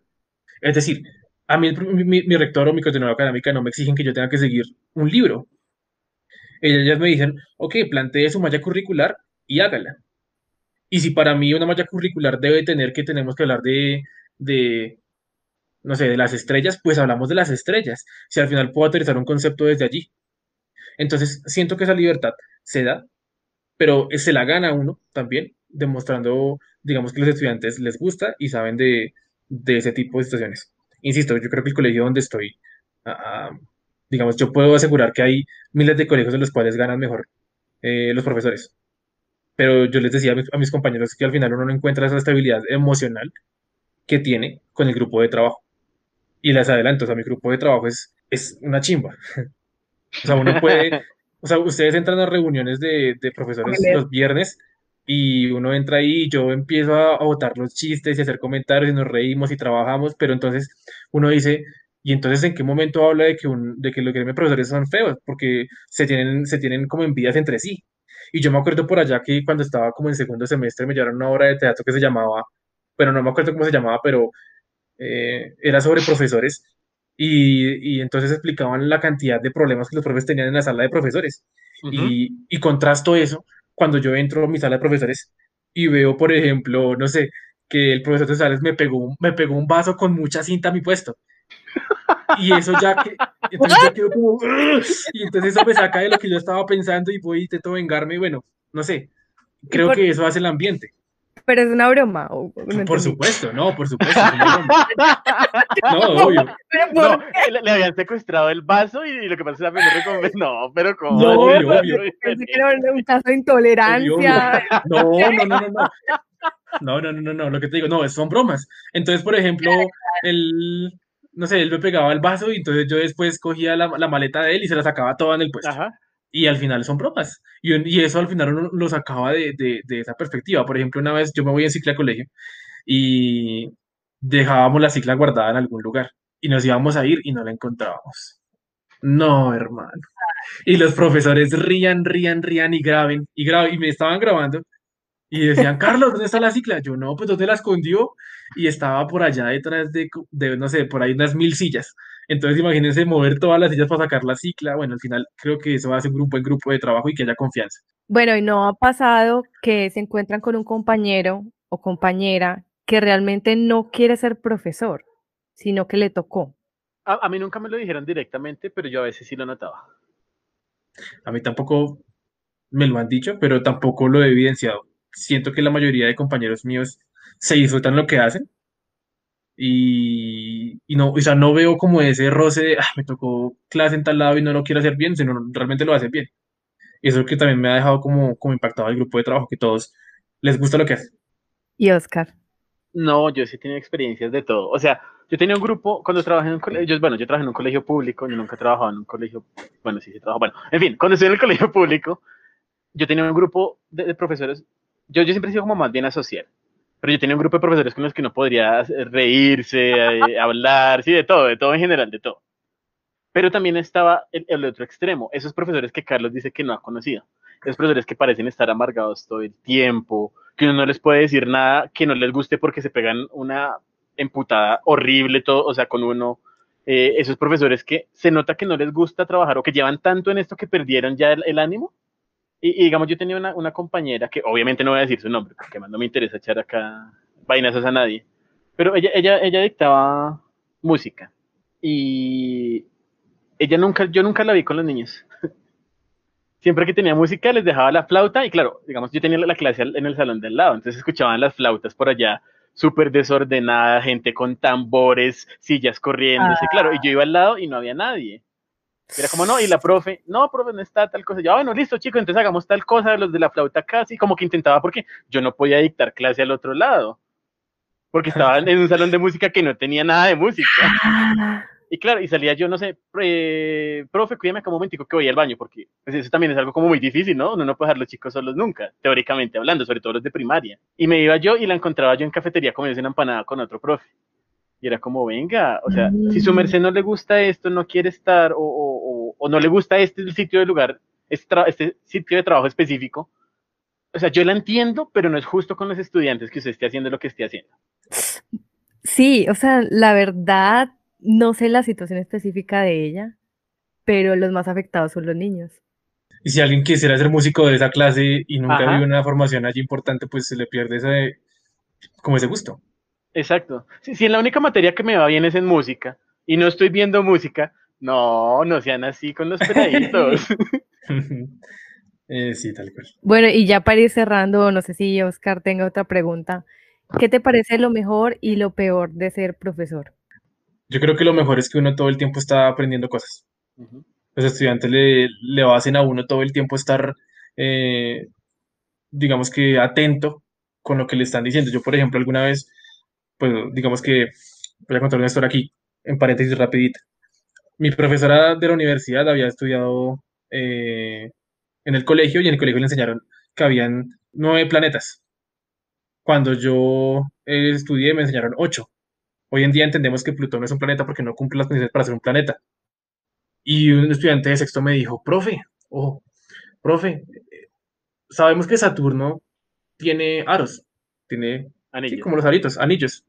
Es decir, a mí mi, mi, mi rector o mi coordinadora académica no me exigen que yo tenga que seguir un libro. Ellas me dicen, ok, plantee su malla curricular y hágala. Y si para mí una malla curricular debe tener que tenemos que hablar de, de, no sé, de las estrellas, pues hablamos de las estrellas. Si al final puedo aterrizar un concepto desde allí. Entonces siento que esa libertad se da, pero se la gana uno también, demostrando, digamos, que los estudiantes les gusta y saben de, de ese tipo de situaciones. Insisto, yo creo que el colegio donde estoy... Uh, Digamos, yo puedo asegurar que hay miles de colegios en los cuales ganan mejor eh, los profesores. Pero yo les decía a mis, a mis compañeros que al final uno no encuentra esa estabilidad emocional que tiene con el grupo de trabajo. Y les adelanto, o sea, mi grupo de trabajo es, es una chimba. O sea, uno puede... O sea, ustedes entran a reuniones de, de profesores los viernes y uno entra ahí y yo empiezo a botar los chistes y hacer comentarios y nos reímos y trabajamos, pero entonces uno dice... Y entonces, ¿en qué momento habla de que, un, de que los profesores son feos? Porque se tienen, se tienen como envidias entre sí. Y yo me acuerdo por allá que cuando estaba como en segundo semestre me llevaron una obra de teatro que se llamaba, bueno, no me acuerdo cómo se llamaba, pero eh, era sobre profesores. Y, y entonces explicaban la cantidad de problemas que los profes tenían en la sala de profesores. Uh-huh. y, y contrasto eso cuando yo entro a mi sala de profesores y veo, por ejemplo, no sé, que el profesor de Sales me pegó, me pegó un vaso con mucha cinta a mi puesto. y eso ya que entonces yo quedo como y entonces eso me saca de lo que yo estaba pensando y voy y intento vengarme, bueno, no sé, creo por... que eso hace el ambiente. Pero es una broma. ¿O no? Por supuesto, no, por supuesto. No, obvio. No, le, le habían secuestrado el vaso y lo que pasa es que la primera convence. No, pero como. No, obvio, obvio. Pensé que era un caso de intolerancia. No, no, no, no, no. No, no, no, no, no. Lo que te digo, no, son bromas. Entonces, por ejemplo, él, no sé, él me pegaba el vaso y entonces yo después cogía la, la maleta de él y se la sacaba toda en el puesto. Ajá. Y al final son bromas. Y, y eso al final uno lo sacaba de, de, de esa perspectiva. Por ejemplo, una vez yo me voy en cicla al colegio y dejábamos la cicla guardada en algún lugar y nos íbamos a ir y no la encontrábamos. No, hermano. Y los profesores rían, rían, rían y graben. Y, graben, y me estaban grabando y decían, Carlos, ¿dónde está la cicla? Yo, no, pues ¿dónde la escondió? Y estaba por allá detrás de, de no sé, por ahí unas mil sillas. Entonces imagínense mover todas las sillas para sacar la cicla. Bueno, al final creo que eso va a ser un buen grupo de trabajo y que haya confianza. Bueno, ¿y no ha pasado que se encuentran con un compañero o compañera que realmente no quiere ser profesor, sino que le tocó? A, a mí nunca me lo dijeron directamente, pero yo a veces sí lo notaba. A mí tampoco me lo han dicho, pero tampoco lo he evidenciado. Siento que la mayoría de compañeros míos se disfrutan lo que hacen. Y, y no, o sea, no veo como ese roce de, ah, me tocó clase en tal lado y no lo quiero hacer bien, sino realmente lo hace bien. Y eso es lo que también me ha dejado como, como impactado el grupo de trabajo, que todos les gusta lo que hacen. ¿Y Oscar? No, yo sí he tenido experiencias de todo. O sea, yo tenía un grupo, cuando trabajé en un colegio, yo, bueno, yo trabajé en un colegio público, yo nunca he trabajado en un colegio, bueno, sí, sí trabajo, bueno, en fin, cuando estuve en el colegio público, yo tenía un grupo de, de profesores, yo, yo siempre he sido como más bien asocial. Pero yo tenía un grupo de profesores con los que no podría reírse, eh, hablar, sí, de todo, de todo en general, de todo. Pero también estaba el, el otro extremo, esos profesores que Carlos dice que no ha conocido. Esos profesores que parecen estar amargados todo el tiempo, que uno no les puede decir nada que no les guste porque se pegan una emputada horrible, todo, o sea, con uno. Eh, esos profesores que se nota que no les gusta trabajar o que llevan tanto en esto que perdieron ya el, el ánimo. Y, y digamos, yo tenía una, una compañera que obviamente no voy a decir su nombre porque más no me interesa echar acá vainazos a nadie, pero ella, ella, ella dictaba música y ella nunca, yo nunca la vi con los niños. Siempre que tenía música les dejaba la flauta y claro, digamos, yo tenía la clase en el salón del lado, entonces escuchaban las flautas por allá, súper desordenada, gente con tambores, sillas corriéndose, ah. Claro, y yo iba al lado y no había nadie. Era como, no, y la profe, no, profe, no está tal cosa. Yo, ah, bueno, listo, chicos, entonces hagamos tal cosa, los de la flauta casi, como que intentaba, porque yo no podía dictar clase al otro lado, porque estaba en un salón de música que no tenía nada de música. Y claro, y salía yo, no sé, eh, profe, cuídame acá un momentico que voy al baño, porque pues eso también es algo como muy difícil, ¿no? Uno no puede dejar a los chicos solos nunca, teóricamente hablando, sobre todo los de primaria. Y me iba yo y la encontraba yo en cafetería comiendo una empanada con otro profe. Y era como, venga, o sea, si su merced no le gusta esto, no quiere estar, o, o, o, o no le gusta este sitio de lugar, este, este sitio de trabajo específico, o sea, yo la entiendo, pero no es justo con los estudiantes que usted esté haciendo lo que esté haciendo. Sí, o sea, la verdad, no sé la situación específica de ella, pero los más afectados son los niños. Y si alguien quisiera ser músico de esa clase y nunca Ajá. vive una formación allí importante, pues se le pierde ese, como ese gusto. Exacto. Si, si en la única materia que me va bien es en música y no estoy viendo música, no, no sean así con los peladitos. eh, sí, tal cual. Bueno, y ya para ir cerrando, no sé si Oscar tenga otra pregunta. ¿Qué te parece lo mejor y lo peor de ser profesor? Yo creo que lo mejor es que uno todo el tiempo está aprendiendo cosas. Uh-huh. Los estudiantes le, le hacen a uno todo el tiempo estar, eh, digamos que atento con lo que le están diciendo. Yo, por ejemplo, alguna vez... pues digamos que voy a contar una historia aquí, en paréntesis rapidita. Mi profesora de la universidad había estudiado eh, en el colegio y en el colegio le enseñaron que habían nueve planetas. Cuando yo eh, estudié me enseñaron ocho. Hoy en día entendemos que Plutón no es un planeta porque no cumple las condiciones para ser un planeta. Y un estudiante de sexto me dijo, profe, ojo, profe, sabemos que Saturno tiene aros, tiene... Sí, como los aritos, anillos.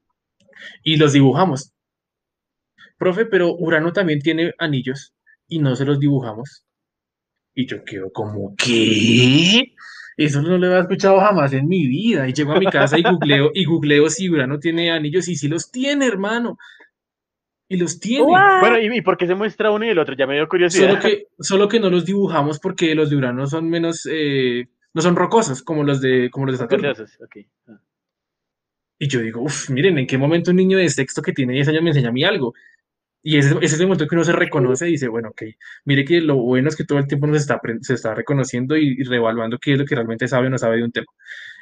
Y los dibujamos. Profe, pero Urano también tiene anillos y no se los dibujamos. Y yo quedo como, ¿qué? Eso no lo había escuchado jamás en mi vida. Y llego a mi casa y googleo, y googleo si Urano tiene anillos y si los tiene, hermano. Y los tiene. What? Bueno, y, y porque se muestra uno y el otro, ya me dio curiosidad. Solo que, solo que no los dibujamos porque los de Urano son menos, eh, no son rocosos como los de, como los de Saturno. Okay. Ah. Y yo digo, uff, miren, ¿en qué momento un niño de sexto que tiene diez años me enseña a mí algo? Y ese, ese es el momento que uno se reconoce y dice, bueno, ok, mire que lo bueno es que todo el tiempo nos está, se está reconociendo y, y reevaluando qué es lo que realmente sabe o no sabe de un tema.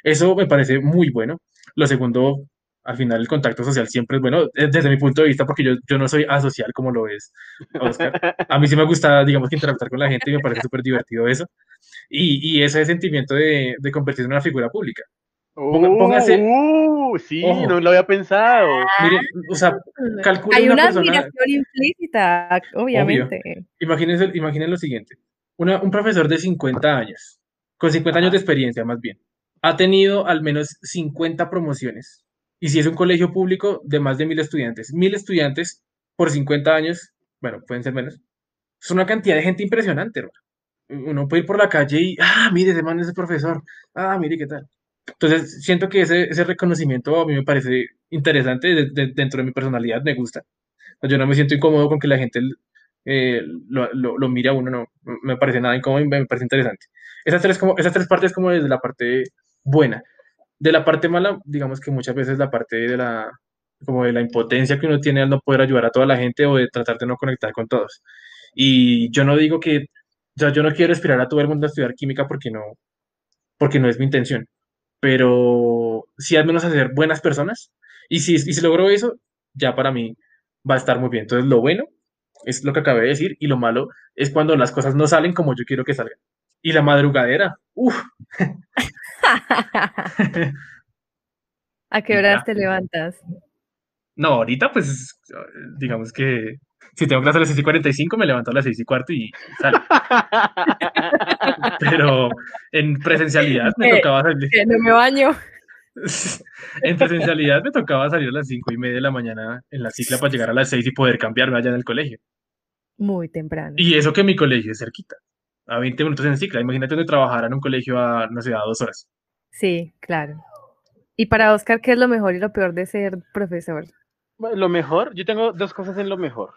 Eso me parece muy bueno. Lo segundo, al final el contacto social siempre es bueno, desde mi punto de vista, porque yo, yo no soy asocial como lo es Oscar. A mí sí me gusta, digamos, que interactuar con la gente y me parece súper divertido eso. Y, y ese sentimiento de, de convertirse en una figura pública. Uh, Póngase. Uh, sí, ojo. No lo había pensado. Miren, o sea, calculen. Hay una, una persona, admiración implícita, obviamente. Obvio. Imagínense, imaginen lo siguiente. Una, un profesor de cincuenta años, con cincuenta años de experiencia más bien, ha tenido al menos cincuenta promociones. Y si es un colegio público de más de mil estudiantes, mil estudiantes por cincuenta años, bueno, pueden ser menos, es una cantidad de gente impresionante, hermano. Uno puede ir por la calle y, ah, mire, ese man es el profesor, ah, mire qué tal. Entonces, siento que ese, ese reconocimiento a mí me parece interesante de, de, dentro de mi personalidad, me gusta. Yo no me siento incómodo con que la gente eh, lo, lo, lo mire a uno, no me parece nada incómodo, me parece interesante. Esas tres, como, esas tres partes como desde la parte buena. De la parte mala, digamos que muchas veces la parte de la, como de la impotencia que uno tiene al no poder ayudar a toda la gente o de tratar de no conectar con todos. Y yo no digo que, o sea, yo no quiero aspirar a todo el mundo a estudiar química porque no, porque no es mi intención. Pero sí al menos hacer buenas personas. Y si, y si logro eso, ya para mí va a estar muy bien. Entonces lo bueno es lo que acabé de decir y lo malo es cuando las cosas no salen como yo quiero que salgan. Y la madrugadera, uff. ¿A qué horas te levantas? No, ahorita pues digamos que si tengo clase a las seis y cuarenta y cinco me levanto a las seis y cuarto y sale. Pero en presencialidad me eh, tocaba salir. Eh, no me baño. En presencialidad me tocaba salir a las cinco y media de la mañana en la cicla para llegar a las seis y poder cambiarme allá en el colegio. Muy temprano. Y eso que mi colegio es cerquita, a veinte minutos en cicla. Imagínate donde trabajara en un colegio a, no sé, a dos horas. Sí, claro. Y para Oscar, ¿qué es lo mejor y lo peor de ser profesor? Lo mejor, yo tengo dos cosas en lo mejor.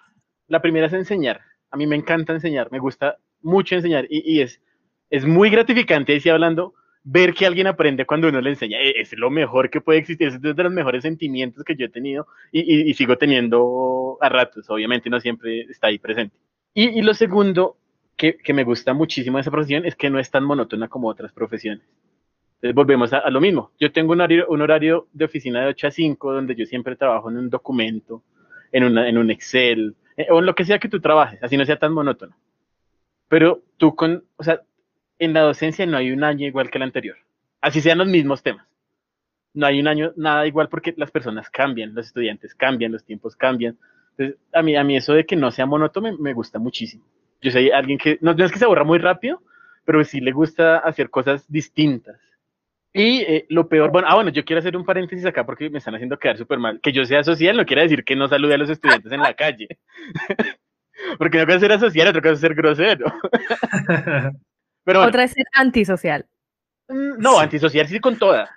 La primera es enseñar. A mí me encanta enseñar, me gusta mucho enseñar y, y es, es muy gratificante, ahí sí hablando, ver que alguien aprende cuando uno le enseña. Es lo mejor que puede existir, es uno de los mejores sentimientos que yo he tenido y, y, y sigo teniendo a ratos, obviamente no siempre está ahí presente. Y, y lo segundo que, que me gusta muchísimo de esa profesión es que no es tan monótona como otras profesiones. Entonces volvemos a, a lo mismo. Yo tengo un horario, un horario de oficina de ocho a cinco donde yo siempre trabajo en un documento, en, una, en un Excel, eh, o en lo que sea que tú trabajes, así no sea tan monótono. Pero tú con, o sea, en la docencia no hay un año igual que el anterior, así sean los mismos temas. No hay un año nada igual porque las personas cambian, los estudiantes cambian, los tiempos cambian. Entonces a mí, a mí eso de que no sea monótono me, me gusta muchísimo. Yo soy alguien que, no, no es que se aburra muy rápido, pero sí le gusta hacer cosas distintas. Y eh, lo peor, bueno, ah, bueno, yo quiero hacer un paréntesis acá porque me están haciendo quedar súper mal. Que yo sea social no quiere decir que no salude a los estudiantes en la calle. Porque una cosa es ser asocial, otra cosa es ser grosero. Pero bueno, otra es ser antisocial. No, sí. Antisocial sí con toda.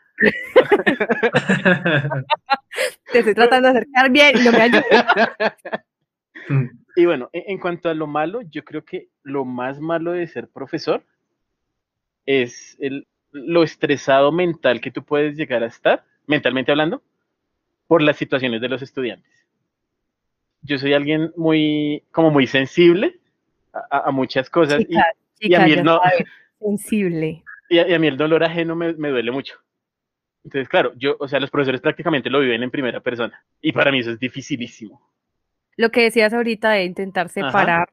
Te estoy tratando de acercar bien y no me ayuda. Y bueno, en cuanto a lo malo, yo creo que lo más malo de ser profesor es el... lo estresado mental que tú puedes llegar a estar, mentalmente hablando, por las situaciones de los estudiantes. Yo soy alguien muy, como muy sensible a, a muchas cosas. Chica, y, chica, y, a mí el no, sensible. Y, a, y a mí el dolor ajeno me, me duele mucho. Entonces, claro, yo, o sea, los profesores prácticamente lo viven en primera persona. Y para mí eso es dificilísimo. Lo que decías ahorita de intentar separar, ajá,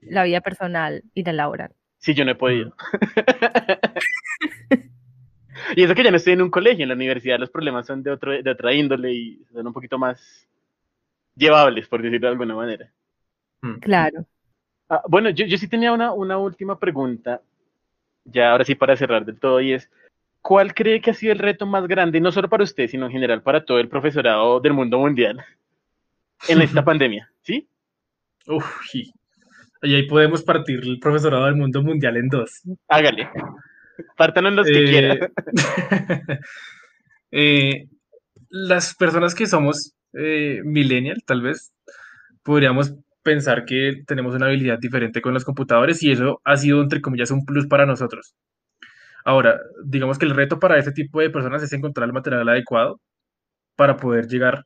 la vida personal y la laboral. Sí, yo no he podido. Y eso que ya no estoy en un colegio, en la universidad los problemas son de, otro, de otra índole y son un poquito más llevables, por decirlo de alguna manera. Claro. Ah, bueno, yo, yo sí tenía una, una última pregunta, ya ahora sí para cerrar del todo, y es, ¿cuál cree que ha sido el reto más grande, no solo para usted, sino en general para todo el profesorado del mundo mundial en esta pandemia? ¿Sí? Uf, sí. Y ahí podemos partir el profesorado del mundo mundial en dos. Hágale. Pártanos los eh, que quieran. eh, las personas que somos eh, millennial, tal vez, podríamos pensar que tenemos una habilidad diferente con los computadores y eso ha sido, entre comillas, un plus para nosotros. Ahora, digamos que el reto para este tipo de personas es encontrar el material adecuado para poder llegar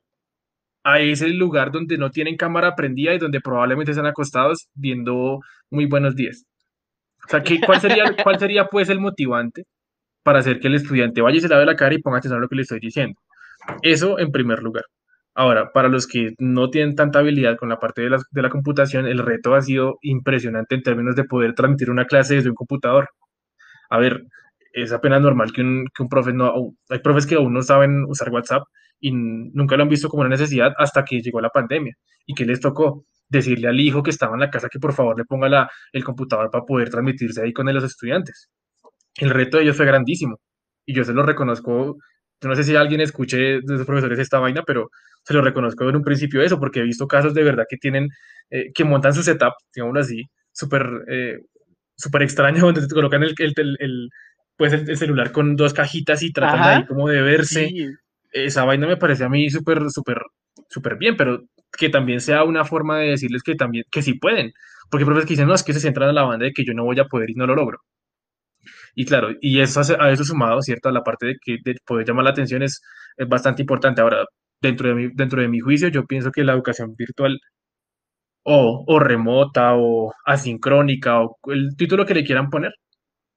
a ese lugar donde no tienen cámara prendida y donde probablemente están acostados viendo Muy Buenos Días. O sea, ¿qué, cuál, sería, ¿cuál sería pues el motivante para hacer que el estudiante vaya y se lave la cara y ponga atención a lo que le estoy diciendo? Eso en primer lugar. Ahora, para los que no tienen tanta habilidad con la parte de la, de la computación, el reto ha sido impresionante en términos de poder transmitir una clase desde un computador. A ver, es apenas normal que un, que un profe no... Hay profes que aún no saben usar WhatsApp y nunca lo han visto como una necesidad hasta que llegó la pandemia. ¿Y qué les tocó? Decirle al hijo que estaba en la casa que por favor le ponga la, el computador para poder transmitirse ahí con los estudiantes. El reto de ellos fue grandísimo. Y yo se lo reconozco... Yo no sé si alguien escuche de los profesores esta vaina, pero se lo reconozco en un principio eso, porque he visto casos de verdad que tienen, eh, que montan su setup, digámoslo así, súper eh, súper extraño, donde te colocan el, el, el, el, pues el, el celular con dos cajitas y tratan Ajá. ahí como de verse. Sí. Esa vaina me parece a mí súper, súper, súper bien, pero que también sea una forma de decirles que también, que sí pueden, porque hay profesores que dicen, no, es que se centran en la banda de que yo no voy a poder y no lo logro. Y claro, y eso a eso sumado, ¿cierto? A la parte de que de poder llamar la atención es, es bastante importante. Ahora, dentro de mi, dentro de mi juicio, yo pienso que la educación virtual o, o remota o asincrónica o el título que le quieran poner,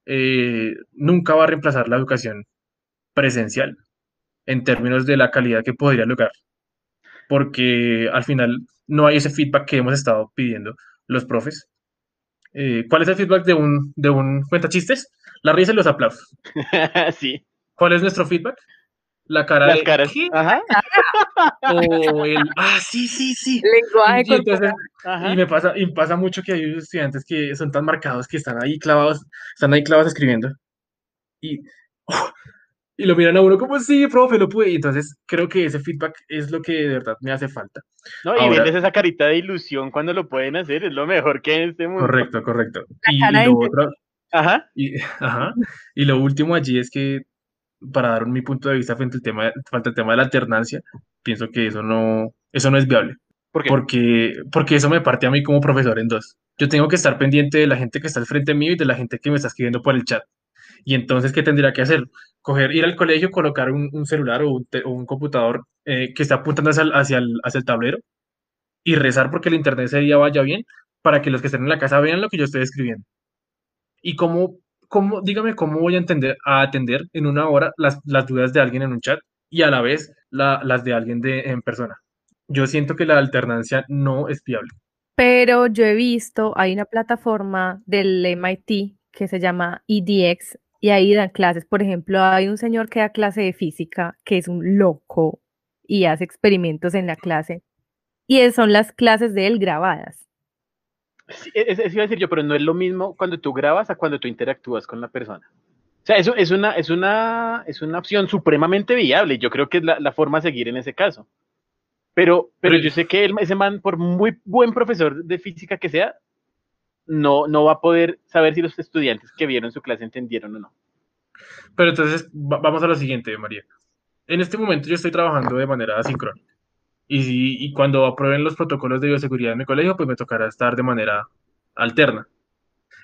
eh, nunca va a reemplazar la educación presencial en términos de la calidad que podría lograr. Porque al final no hay ese feedback que hemos estado pidiendo los profes. Eh, ¿Cuál es el feedback de un, de un cuentachistes? La risa y los aplausos. Sí. ¿Cuál es nuestro feedback? La cara Las de... caras. ¿Qué? Ajá. O el... Ah, sí, sí, sí. Lenguaje y, entonces, y me pasa, y pasa mucho que hay estudiantes que son tan marcados que están ahí clavados, están ahí clavados escribiendo. Y, oh, y lo miran a uno como, sí, profe, lo pude. Y entonces creo que ese feedback es lo que de verdad me hace falta. No, y verles esa carita de ilusión cuando lo pueden hacer es lo mejor que hay en este mundo. Correcto, correcto. Y, y lo otro... Ajá. Y, ajá. Y lo último allí es que, para dar mi punto de vista frente al tema, frente al tema de la alternancia, pienso que eso no, eso no es viable. ¿Por qué? Porque, porque eso me parte a mí como profesor en dos. Yo tengo que estar pendiente de la gente que está al frente mío y de la gente que me está escribiendo por el chat. Y entonces, ¿qué tendría que hacer? Coger, ir al colegio, colocar un, un celular o un, te, o un computador eh, que está apuntando hacia el, hacia, el, hacia el tablero y rezar porque el internet ese día vaya bien para que los que estén en la casa vean lo que yo estoy escribiendo. Y cómo, cómo, dígame cómo voy a, entender, a atender en una hora las, las dudas de alguien en un chat y a la vez la, las de alguien de, en persona. Yo siento que la alternancia no es viable. Pero yo he visto, hay una plataforma del M I T que se llama E D X y ahí dan clases. Por ejemplo, hay un señor que da clase de física que es un loco y hace experimentos en la clase. Y son las clases de él grabadas. Sí, eso iba a decir yo, pero no es lo mismo cuando tú grabas a cuando tú interactúas con la persona. O sea, eso es una, es una, es una opción supremamente viable y yo creo que es la, la forma a seguir en ese caso. Pero, pero yo sé que él, ese man, por muy buen profesor de física que sea, no, no va a poder saber si los estudiantes que vieron su clase entendieron o no. Pero entonces, va, vamos a lo siguiente, María. En este momento yo estoy trabajando de manera asincrónica. Y, y cuando aprueben los protocolos de bioseguridad en mi colegio, pues me tocará estar de manera alterna.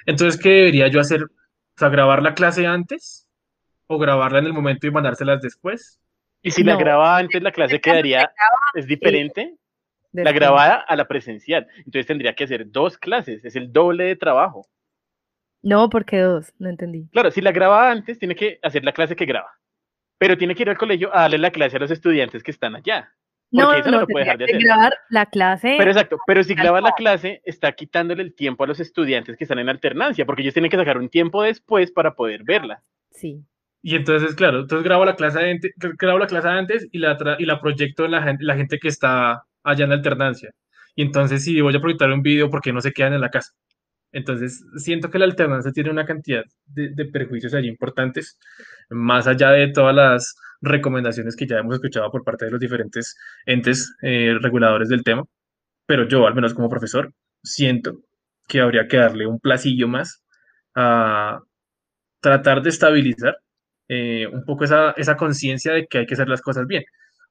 Entonces, ¿qué debería yo hacer? O sea, ¿grabar la clase antes? ¿O grabarla en el momento y mandárselas después? Y si no. La graba antes, la clase quedaría, es diferente, la grabada a la presencial. Entonces tendría que hacer dos clases, es el doble de trabajo. No, ¿por qué dos? No entendí. Claro, si la graba antes, tiene que hacer la clase que graba. Pero tiene que ir al colegio a darle la clase a los estudiantes que están allá. Porque no, no, no puede dejar de hacer. Grabar la clase. Pero exacto, pero si grabas la clase, está quitándole el tiempo a los estudiantes que están en alternancia, porque ellos tienen que sacar un tiempo después para poder verla. Sí. Y entonces, claro, entonces grabo la clase antes, grabo la clase antes y la, tra y la proyecto en la, la gente que está allá en la alternancia. Y entonces, si voy a proyectar un video, ¿por qué no se quedan en la casa? Entonces, siento que la alternancia tiene una cantidad de, de perjuicios allí importantes, más allá de todas las recomendaciones que ya hemos escuchado por parte de los diferentes entes eh, reguladores del tema, pero yo, al menos como profesor, siento que habría que darle un placillo más a tratar de estabilizar eh, un poco esa, esa conciencia de que hay que hacer las cosas bien,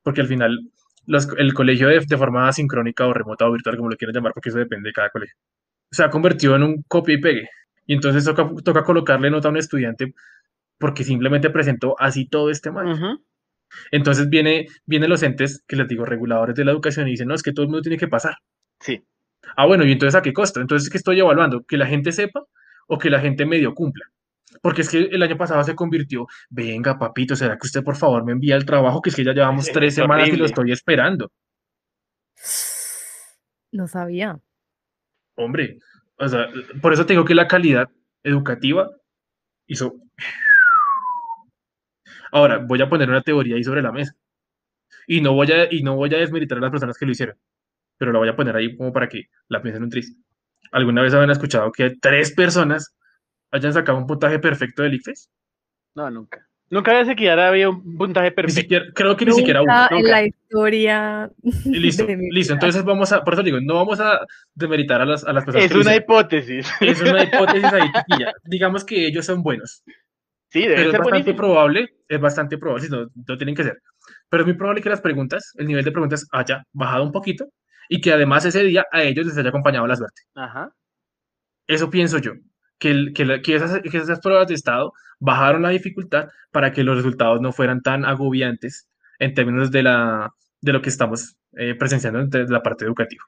porque al final las, el colegio de, de forma asincrónica o remota o virtual, como lo quieran llamar, porque eso depende de cada colegio, se ha convertido en un copia y pegue. Y entonces toca, toca colocarle nota a un estudiante porque simplemente presentó así todo este mal. Uh-huh. Entonces viene, vienen los entes, que les digo, reguladores de la educación, y dicen, no, es que todo el mundo tiene que pasar. Sí. Ah, bueno, ¿y entonces a qué costo? Entonces, ¿qué estoy evaluando? ¿Que la gente sepa o que la gente medio cumpla? Porque es que el año pasado se convirtió, venga, papito, ¿será que usted por favor me envía el trabajo? Que es que ya llevamos es tres horrible. semanas y lo estoy esperando. No sabía. Hombre, o sea, por eso te digo que la calidad educativa hizo... Ahora, voy a poner una teoría ahí sobre la mesa. Y no voy a, y no voy a desmeritar a las personas que lo hicieron, pero la voy a poner ahí como para que la piensen un tris. ¿Alguna vez habían escuchado que tres personas hayan sacado un puntaje perfecto del ICFES? No, nunca. Nunca había siquiera que había un puntaje perfecto. Ni siquiera, creo que nunca, ni siquiera uno. Nunca. En la historia. Listo, listo. Entonces vamos a, por eso digo, no vamos a demeritar a las, a las personas. Es que una dicen, hipótesis. Es una hipótesis ahí, chiquilla. Digamos que ellos son buenos. Sí, debe pero ser es bastante buenísimo. probable, es bastante probable, si no, no tienen que ser. Pero es muy probable que las preguntas, el nivel de preguntas haya bajado un poquito y que además ese día a ellos les haya acompañado la suerte. Ajá. Eso pienso yo, que, el, que, la, que, esas, que esas pruebas de estado bajaron la dificultad para que los resultados no fueran tan agobiantes en términos de, la, de lo que estamos eh, presenciando en la parte educativa.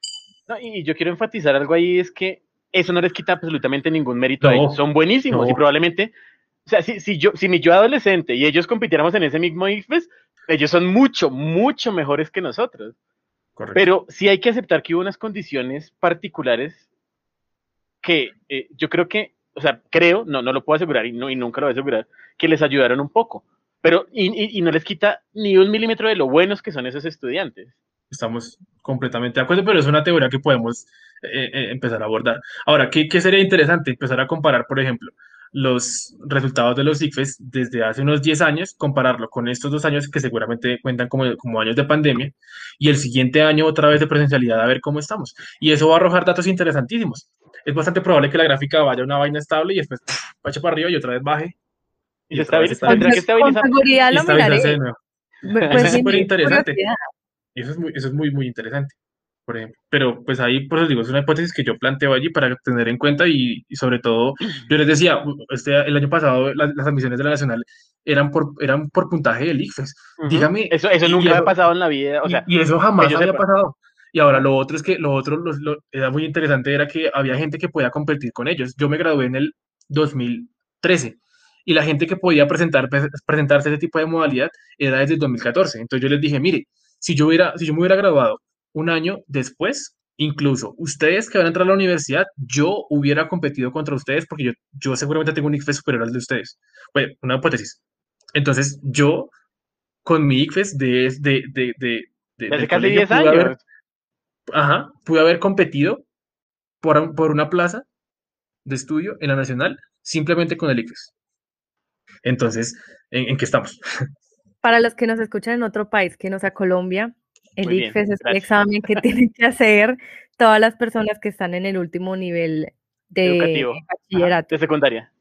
No, y yo quiero enfatizar algo ahí, es que eso no les quita absolutamente ningún mérito no, a ellos. Son buenísimos no. y probablemente... O sea, si, si, yo, si mi yo adolescente y ellos compitiéramos en ese mismo ICFES, ellos son mucho, mucho mejores que nosotros. Correcto. Pero sí hay que aceptar que hubo unas condiciones particulares que eh, yo creo que, o sea, creo, no, no lo puedo asegurar y, no, y nunca lo voy a asegurar, que les ayudaron un poco. Pero, y, y, y no les quita ni un milímetro de lo buenos que son esos estudiantes. Estamos completamente de acuerdo, pero es una teoría que podemos eh, eh, empezar a abordar. Ahora, ¿qué, qué sería interesante? Empezar a comparar, por ejemplo, los resultados de los ICFES desde hace unos diez años, compararlo con estos dos años que seguramente cuentan como, como años de pandemia, y el siguiente año otra vez de presencialidad a ver cómo estamos. Y eso va a arrojar datos interesantísimos. Es bastante probable que la gráfica vaya a una vaina estable y después vaya para arriba y otra vez baje. Y, y otra vez estabilizarse de nuevo. Eso es súper interesante. Eso es muy, eso es muy, muy interesante. Por ejemplo. Pero pues ahí, por eso digo, es una hipótesis que yo planteo allí para tener en cuenta y, y sobre todo, yo les decía, este, el año pasado la, las admisiones de la Nacional eran por, eran por puntaje del ICFES. Uh-huh. Dígame. Eso, eso nunca había pasado en la vida. O sea, y, y eso jamás había sepa. pasado. Y ahora lo otro es que lo otro lo, lo, era muy interesante, era que había gente que podía competir con ellos. Yo me gradué en el dos mil trece y la gente que podía presentar, presentarse ese tipo de modalidad era desde el dos mil catorce. Entonces yo les dije, mire, si yo, hubiera, si yo me hubiera graduado un año después, incluso ustedes que van a entrar a la universidad, yo hubiera competido contra ustedes porque yo, yo seguramente tengo un ICFES superior al de ustedes. Bueno, una hipótesis. Entonces, yo, con mi ICFES de... de, de, de, de desde casi diez años. Pude haber, ajá, pude haber competido por, por una plaza de estudio en la Nacional simplemente con el ICFES. Entonces, ¿en, en qué estamos? Para los que nos escuchan en otro país que no sea Colombia... El Muy ICFES bien, es gracias. un examen que tienen que hacer todas las personas que están en el último nivel de educativo, bachillerato. Ajá, de secundaria.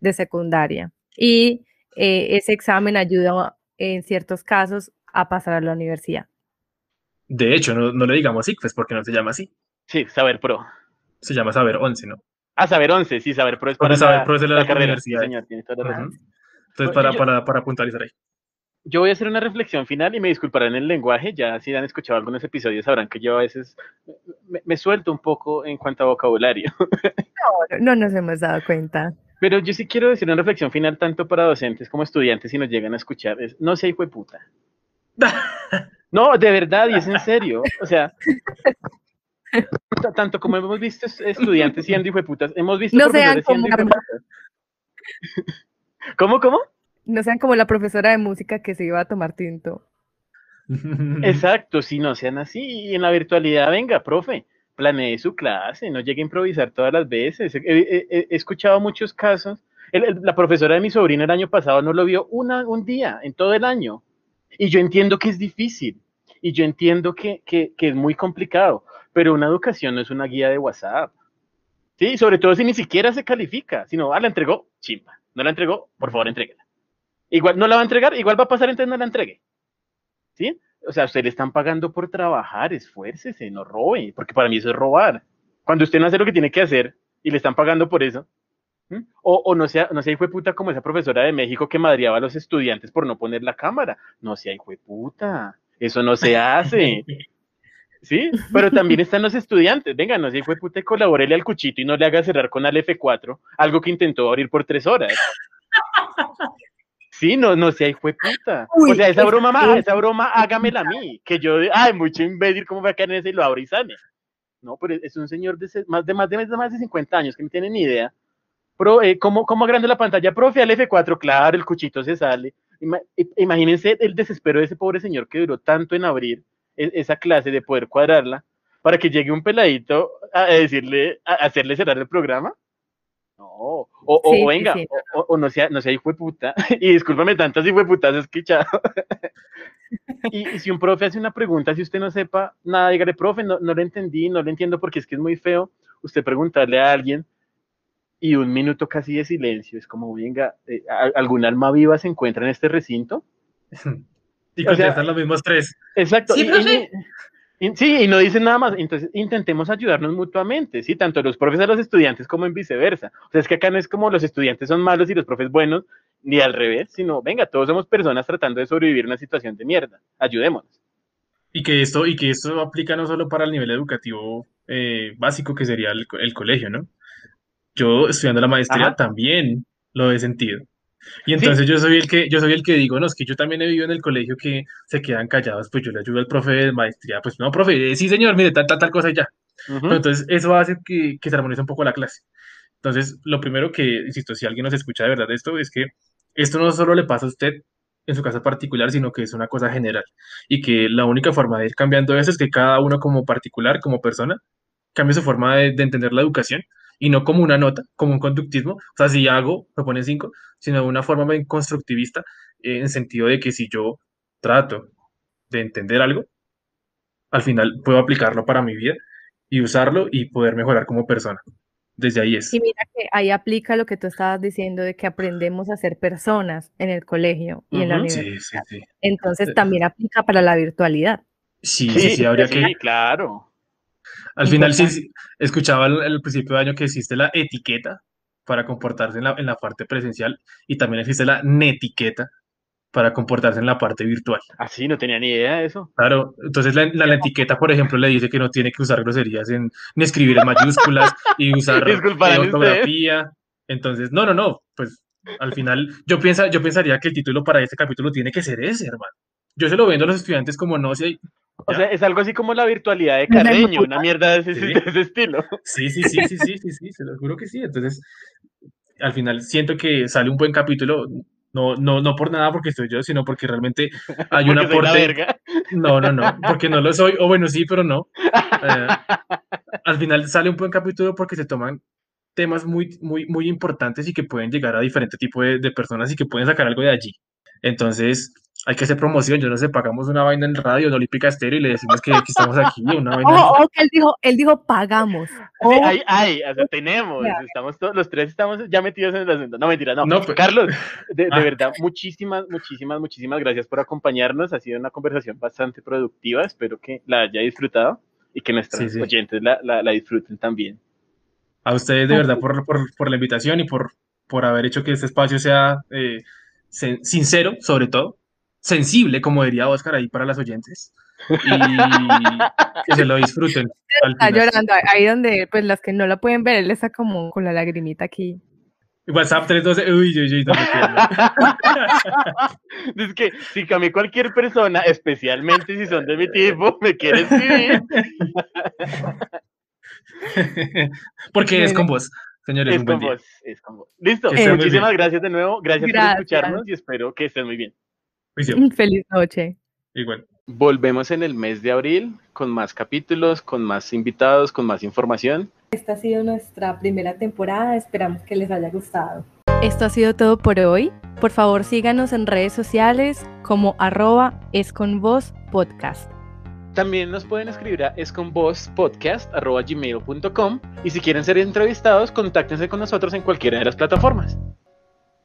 De secundaria. Y eh, ese examen ayuda en ciertos casos a pasar a la universidad. De hecho, no, no le digamos ICFES porque no se llama así. Sí, Saber Pro. Se llama Saber once, ¿no? Ah, Saber once, sí, Saber Pro es para Saber la, Pro es la, la, la carrera. Sí, señor, tiene toda la razón. Entonces, para, para, para puntualizar ahí. Yo voy a hacer una reflexión final y me disculparán el lenguaje, ya si han escuchado algunos episodios sabrán que yo a veces me, me suelto un poco en cuanto a vocabulario. No, no nos hemos dado cuenta. Pero yo sí quiero decir una reflexión final tanto para docentes como estudiantes si nos llegan a escuchar, es no sea hijueputa. No, de verdad, y es en serio, o sea... Tanto como hemos visto estudiantes siendo hijueputas, hemos visto no profesores siendo hijueputas. ¿Cómo, cómo? No sean como la profesora de música que se iba a tomar tinto. Exacto, si no sean así. Y en la virtualidad, venga, profe, planee su clase, no llegue a improvisar todas las veces. He, he, he escuchado muchos casos. El, el, la profesora de mi sobrino el año pasado no lo vio una, un día en todo el año. Y yo entiendo que es difícil. Y yo entiendo que, que, que es muy complicado. Pero una educación no es una guía de WhatsApp. Sí, sobre todo si ni siquiera se califica. Sino, ah, la entregó, chimba. No la entregó, por favor, entréguela. Igual no la va a entregar, igual va a pasar, entonces no la entregue. ¿Sí? o sea, usted le están pagando por trabajar, esfuércese, no robe, porque para mí eso es robar. Cuando usted no hace lo que tiene que hacer y le están pagando por eso, ¿Mm? o, o no sea, no sea hijueputa como esa profesora de México que madreaba a los estudiantes por no poner la cámara, no sea hijueputa, eso no se hace, ¿sí? Pero también están los estudiantes, venga, no sea hijueputa y colabórele al cuchito y no le haga cerrar con al F cuatro, algo que intentó abrir por tres horas. Sí, no, no sea hijueputa. O sea, esa broma, ma, esa broma, hágamela a mí, que yo, ay, mucho imbécil, ¿cómo voy a caer en ese y lo abro y sane? No, pero es un señor de más de, más de, más de cincuenta años que no tiene ni idea. Pero, eh, ¿cómo, ¿Cómo agrando la pantalla? Profe, al F cuatro, claro, el cuchito se sale. Ima, imagínense el desespero de ese pobre señor que duró tanto en abrir el, esa clase de poder cuadrarla para que llegue un peladito a, a decirle, a hacerle cerrar el programa. No, o, o, sí, o venga, sí, sí. O, o, o no sea, no sea hijueputa, y discúlpame tantas hijueputas es que chao. y, y si un profe hace una pregunta, si usted no sepa nada, dígale, profe, no, no lo entendí, no lo entiendo porque es que es muy feo usted preguntarle a alguien y un minuto casi de silencio, es como, venga, eh, ¿algún alma viva se encuentra en este recinto? Y contestan los mismos tres. Exacto. Sí, y, profe. Y, Sí, y no dicen nada más, entonces intentemos ayudarnos mutuamente, ¿sí? Tanto los profes a los estudiantes como en viceversa. O sea, es que acá no es como los estudiantes son malos y los profes buenos, ni al revés, sino, venga, todos somos personas tratando de sobrevivir una situación de mierda, ayudémonos. Y que esto, y que esto aplica no solo para el nivel educativo eh, básico que sería el, el colegio, ¿no? Yo estudiando la maestría Ajá. también lo he sentido. Y entonces sí. yo soy el que yo soy el que digo, no, es que yo también he vivido en el colegio que se quedan callados, pues yo le ayudo al profe de maestría, pues no, profe, eh, sí señor, mire, tal, tal, tal cosa y ya. Uh-huh. Pero entonces eso hace que, que se armonice un poco la clase. Entonces, lo primero que, insisto, si alguien nos escucha de verdad esto, es que esto no solo le pasa a usted en su casa particular, sino que es una cosa general. Y que la única forma de ir cambiando eso es que cada uno como particular, como persona, cambie su forma de, de entender la educación. Y no como una nota, como un conductismo, o sea, si hago, me ponen cinco, sino de una forma bien constructivista, eh, en el sentido de que si yo trato de entender algo, al final puedo aplicarlo para mi vida y usarlo y poder mejorar como persona. Desde ahí es. Y mira que ahí aplica lo que tú estabas diciendo de que aprendemos a ser personas en el colegio y uh-huh, en la universidad. Sí, sí, sí. Entonces también aplica para la virtualidad. Sí, sí, sí, sí habría sí, que... claro. Al final sí, escuchaba al principio de año que existe la etiqueta para comportarse en la, en la parte presencial y también existe la netiqueta para comportarse en la parte virtual. Ah, sí, no tenía ni idea de eso. Claro, entonces la, la, la etiqueta, por ejemplo, le dice que no tiene que usar groserías, en, ni escribir en mayúsculas y usar eh, ortografía. Entonces, no, no, no, pues al final yo, piensa, yo pensaría que el título para este capítulo tiene que ser ese, hermano. Yo se lo vendo a los estudiantes como no sé... O sea, es algo así como la virtualidad de Carreño, una mierda de ese, sí. de ese estilo. Sí, sí, sí, sí, sí, sí, sí, se lo juro que sí. Entonces, al final siento que sale un buen capítulo, no, no, no por nada porque soy yo, sino porque realmente hay un aporte. Soy la verga. No, no, no, porque no lo soy, o bueno, sí, pero no. Eh, al final sale un buen capítulo porque se toman temas muy, muy, muy importantes y que pueden llegar a diferente tipo de, de personas y que pueden sacar algo de allí. Entonces... hay que hacer promoción, yo no sé, pagamos una vaina en radio, en Olímpica Estéreo, y le decimos que, que estamos aquí, una vaina. Oh, oh, que él dijo, él dijo, pagamos. Oh. Sí, ay, ay, o sea, tenemos, estamos todos, los tres estamos ya metidos en el asunto. No, mentira, no. no pues, Carlos, de, de ah. verdad, muchísimas, muchísimas, muchísimas gracias por acompañarnos. Ha sido una conversación bastante productiva, espero que la haya disfrutado y que nuestros sí, sí. oyentes la, la, la disfruten también. A ustedes, de verdad, por, por, por la invitación y por, por haber hecho que este espacio sea eh, sen, sincero, sobre todo. Sensible, como diría Oscar ahí para las oyentes, y que se lo disfruten. Está llorando, ahí donde, pues, las que no la pueden ver, él está como con la lagrimita aquí. WhatsApp tres doce, uy, uy, uy, no me quiero. Es que, si a mí cualquier persona, especialmente si son de mi tipo, me quiere escribir. Porque es con vos. Señores, es un buen con día. Vos, es con vos. Listo, eh, muchísimas gracias de nuevo, gracias, gracias por escucharnos y espero que estén muy bien. Feliz noche. Igual. Volvemos en el mes de abril con más capítulos, con más invitados, con más información. Esta ha sido nuestra primera temporada, esperamos que les haya gustado. Esto ha sido todo por hoy. Por favor, síganos en redes sociales como arroba esconvozpodcast. También nos pueden escribir a esconvozpodcast arroba gmail punto com y si quieren ser entrevistados, contáctense con nosotros en cualquiera de las plataformas.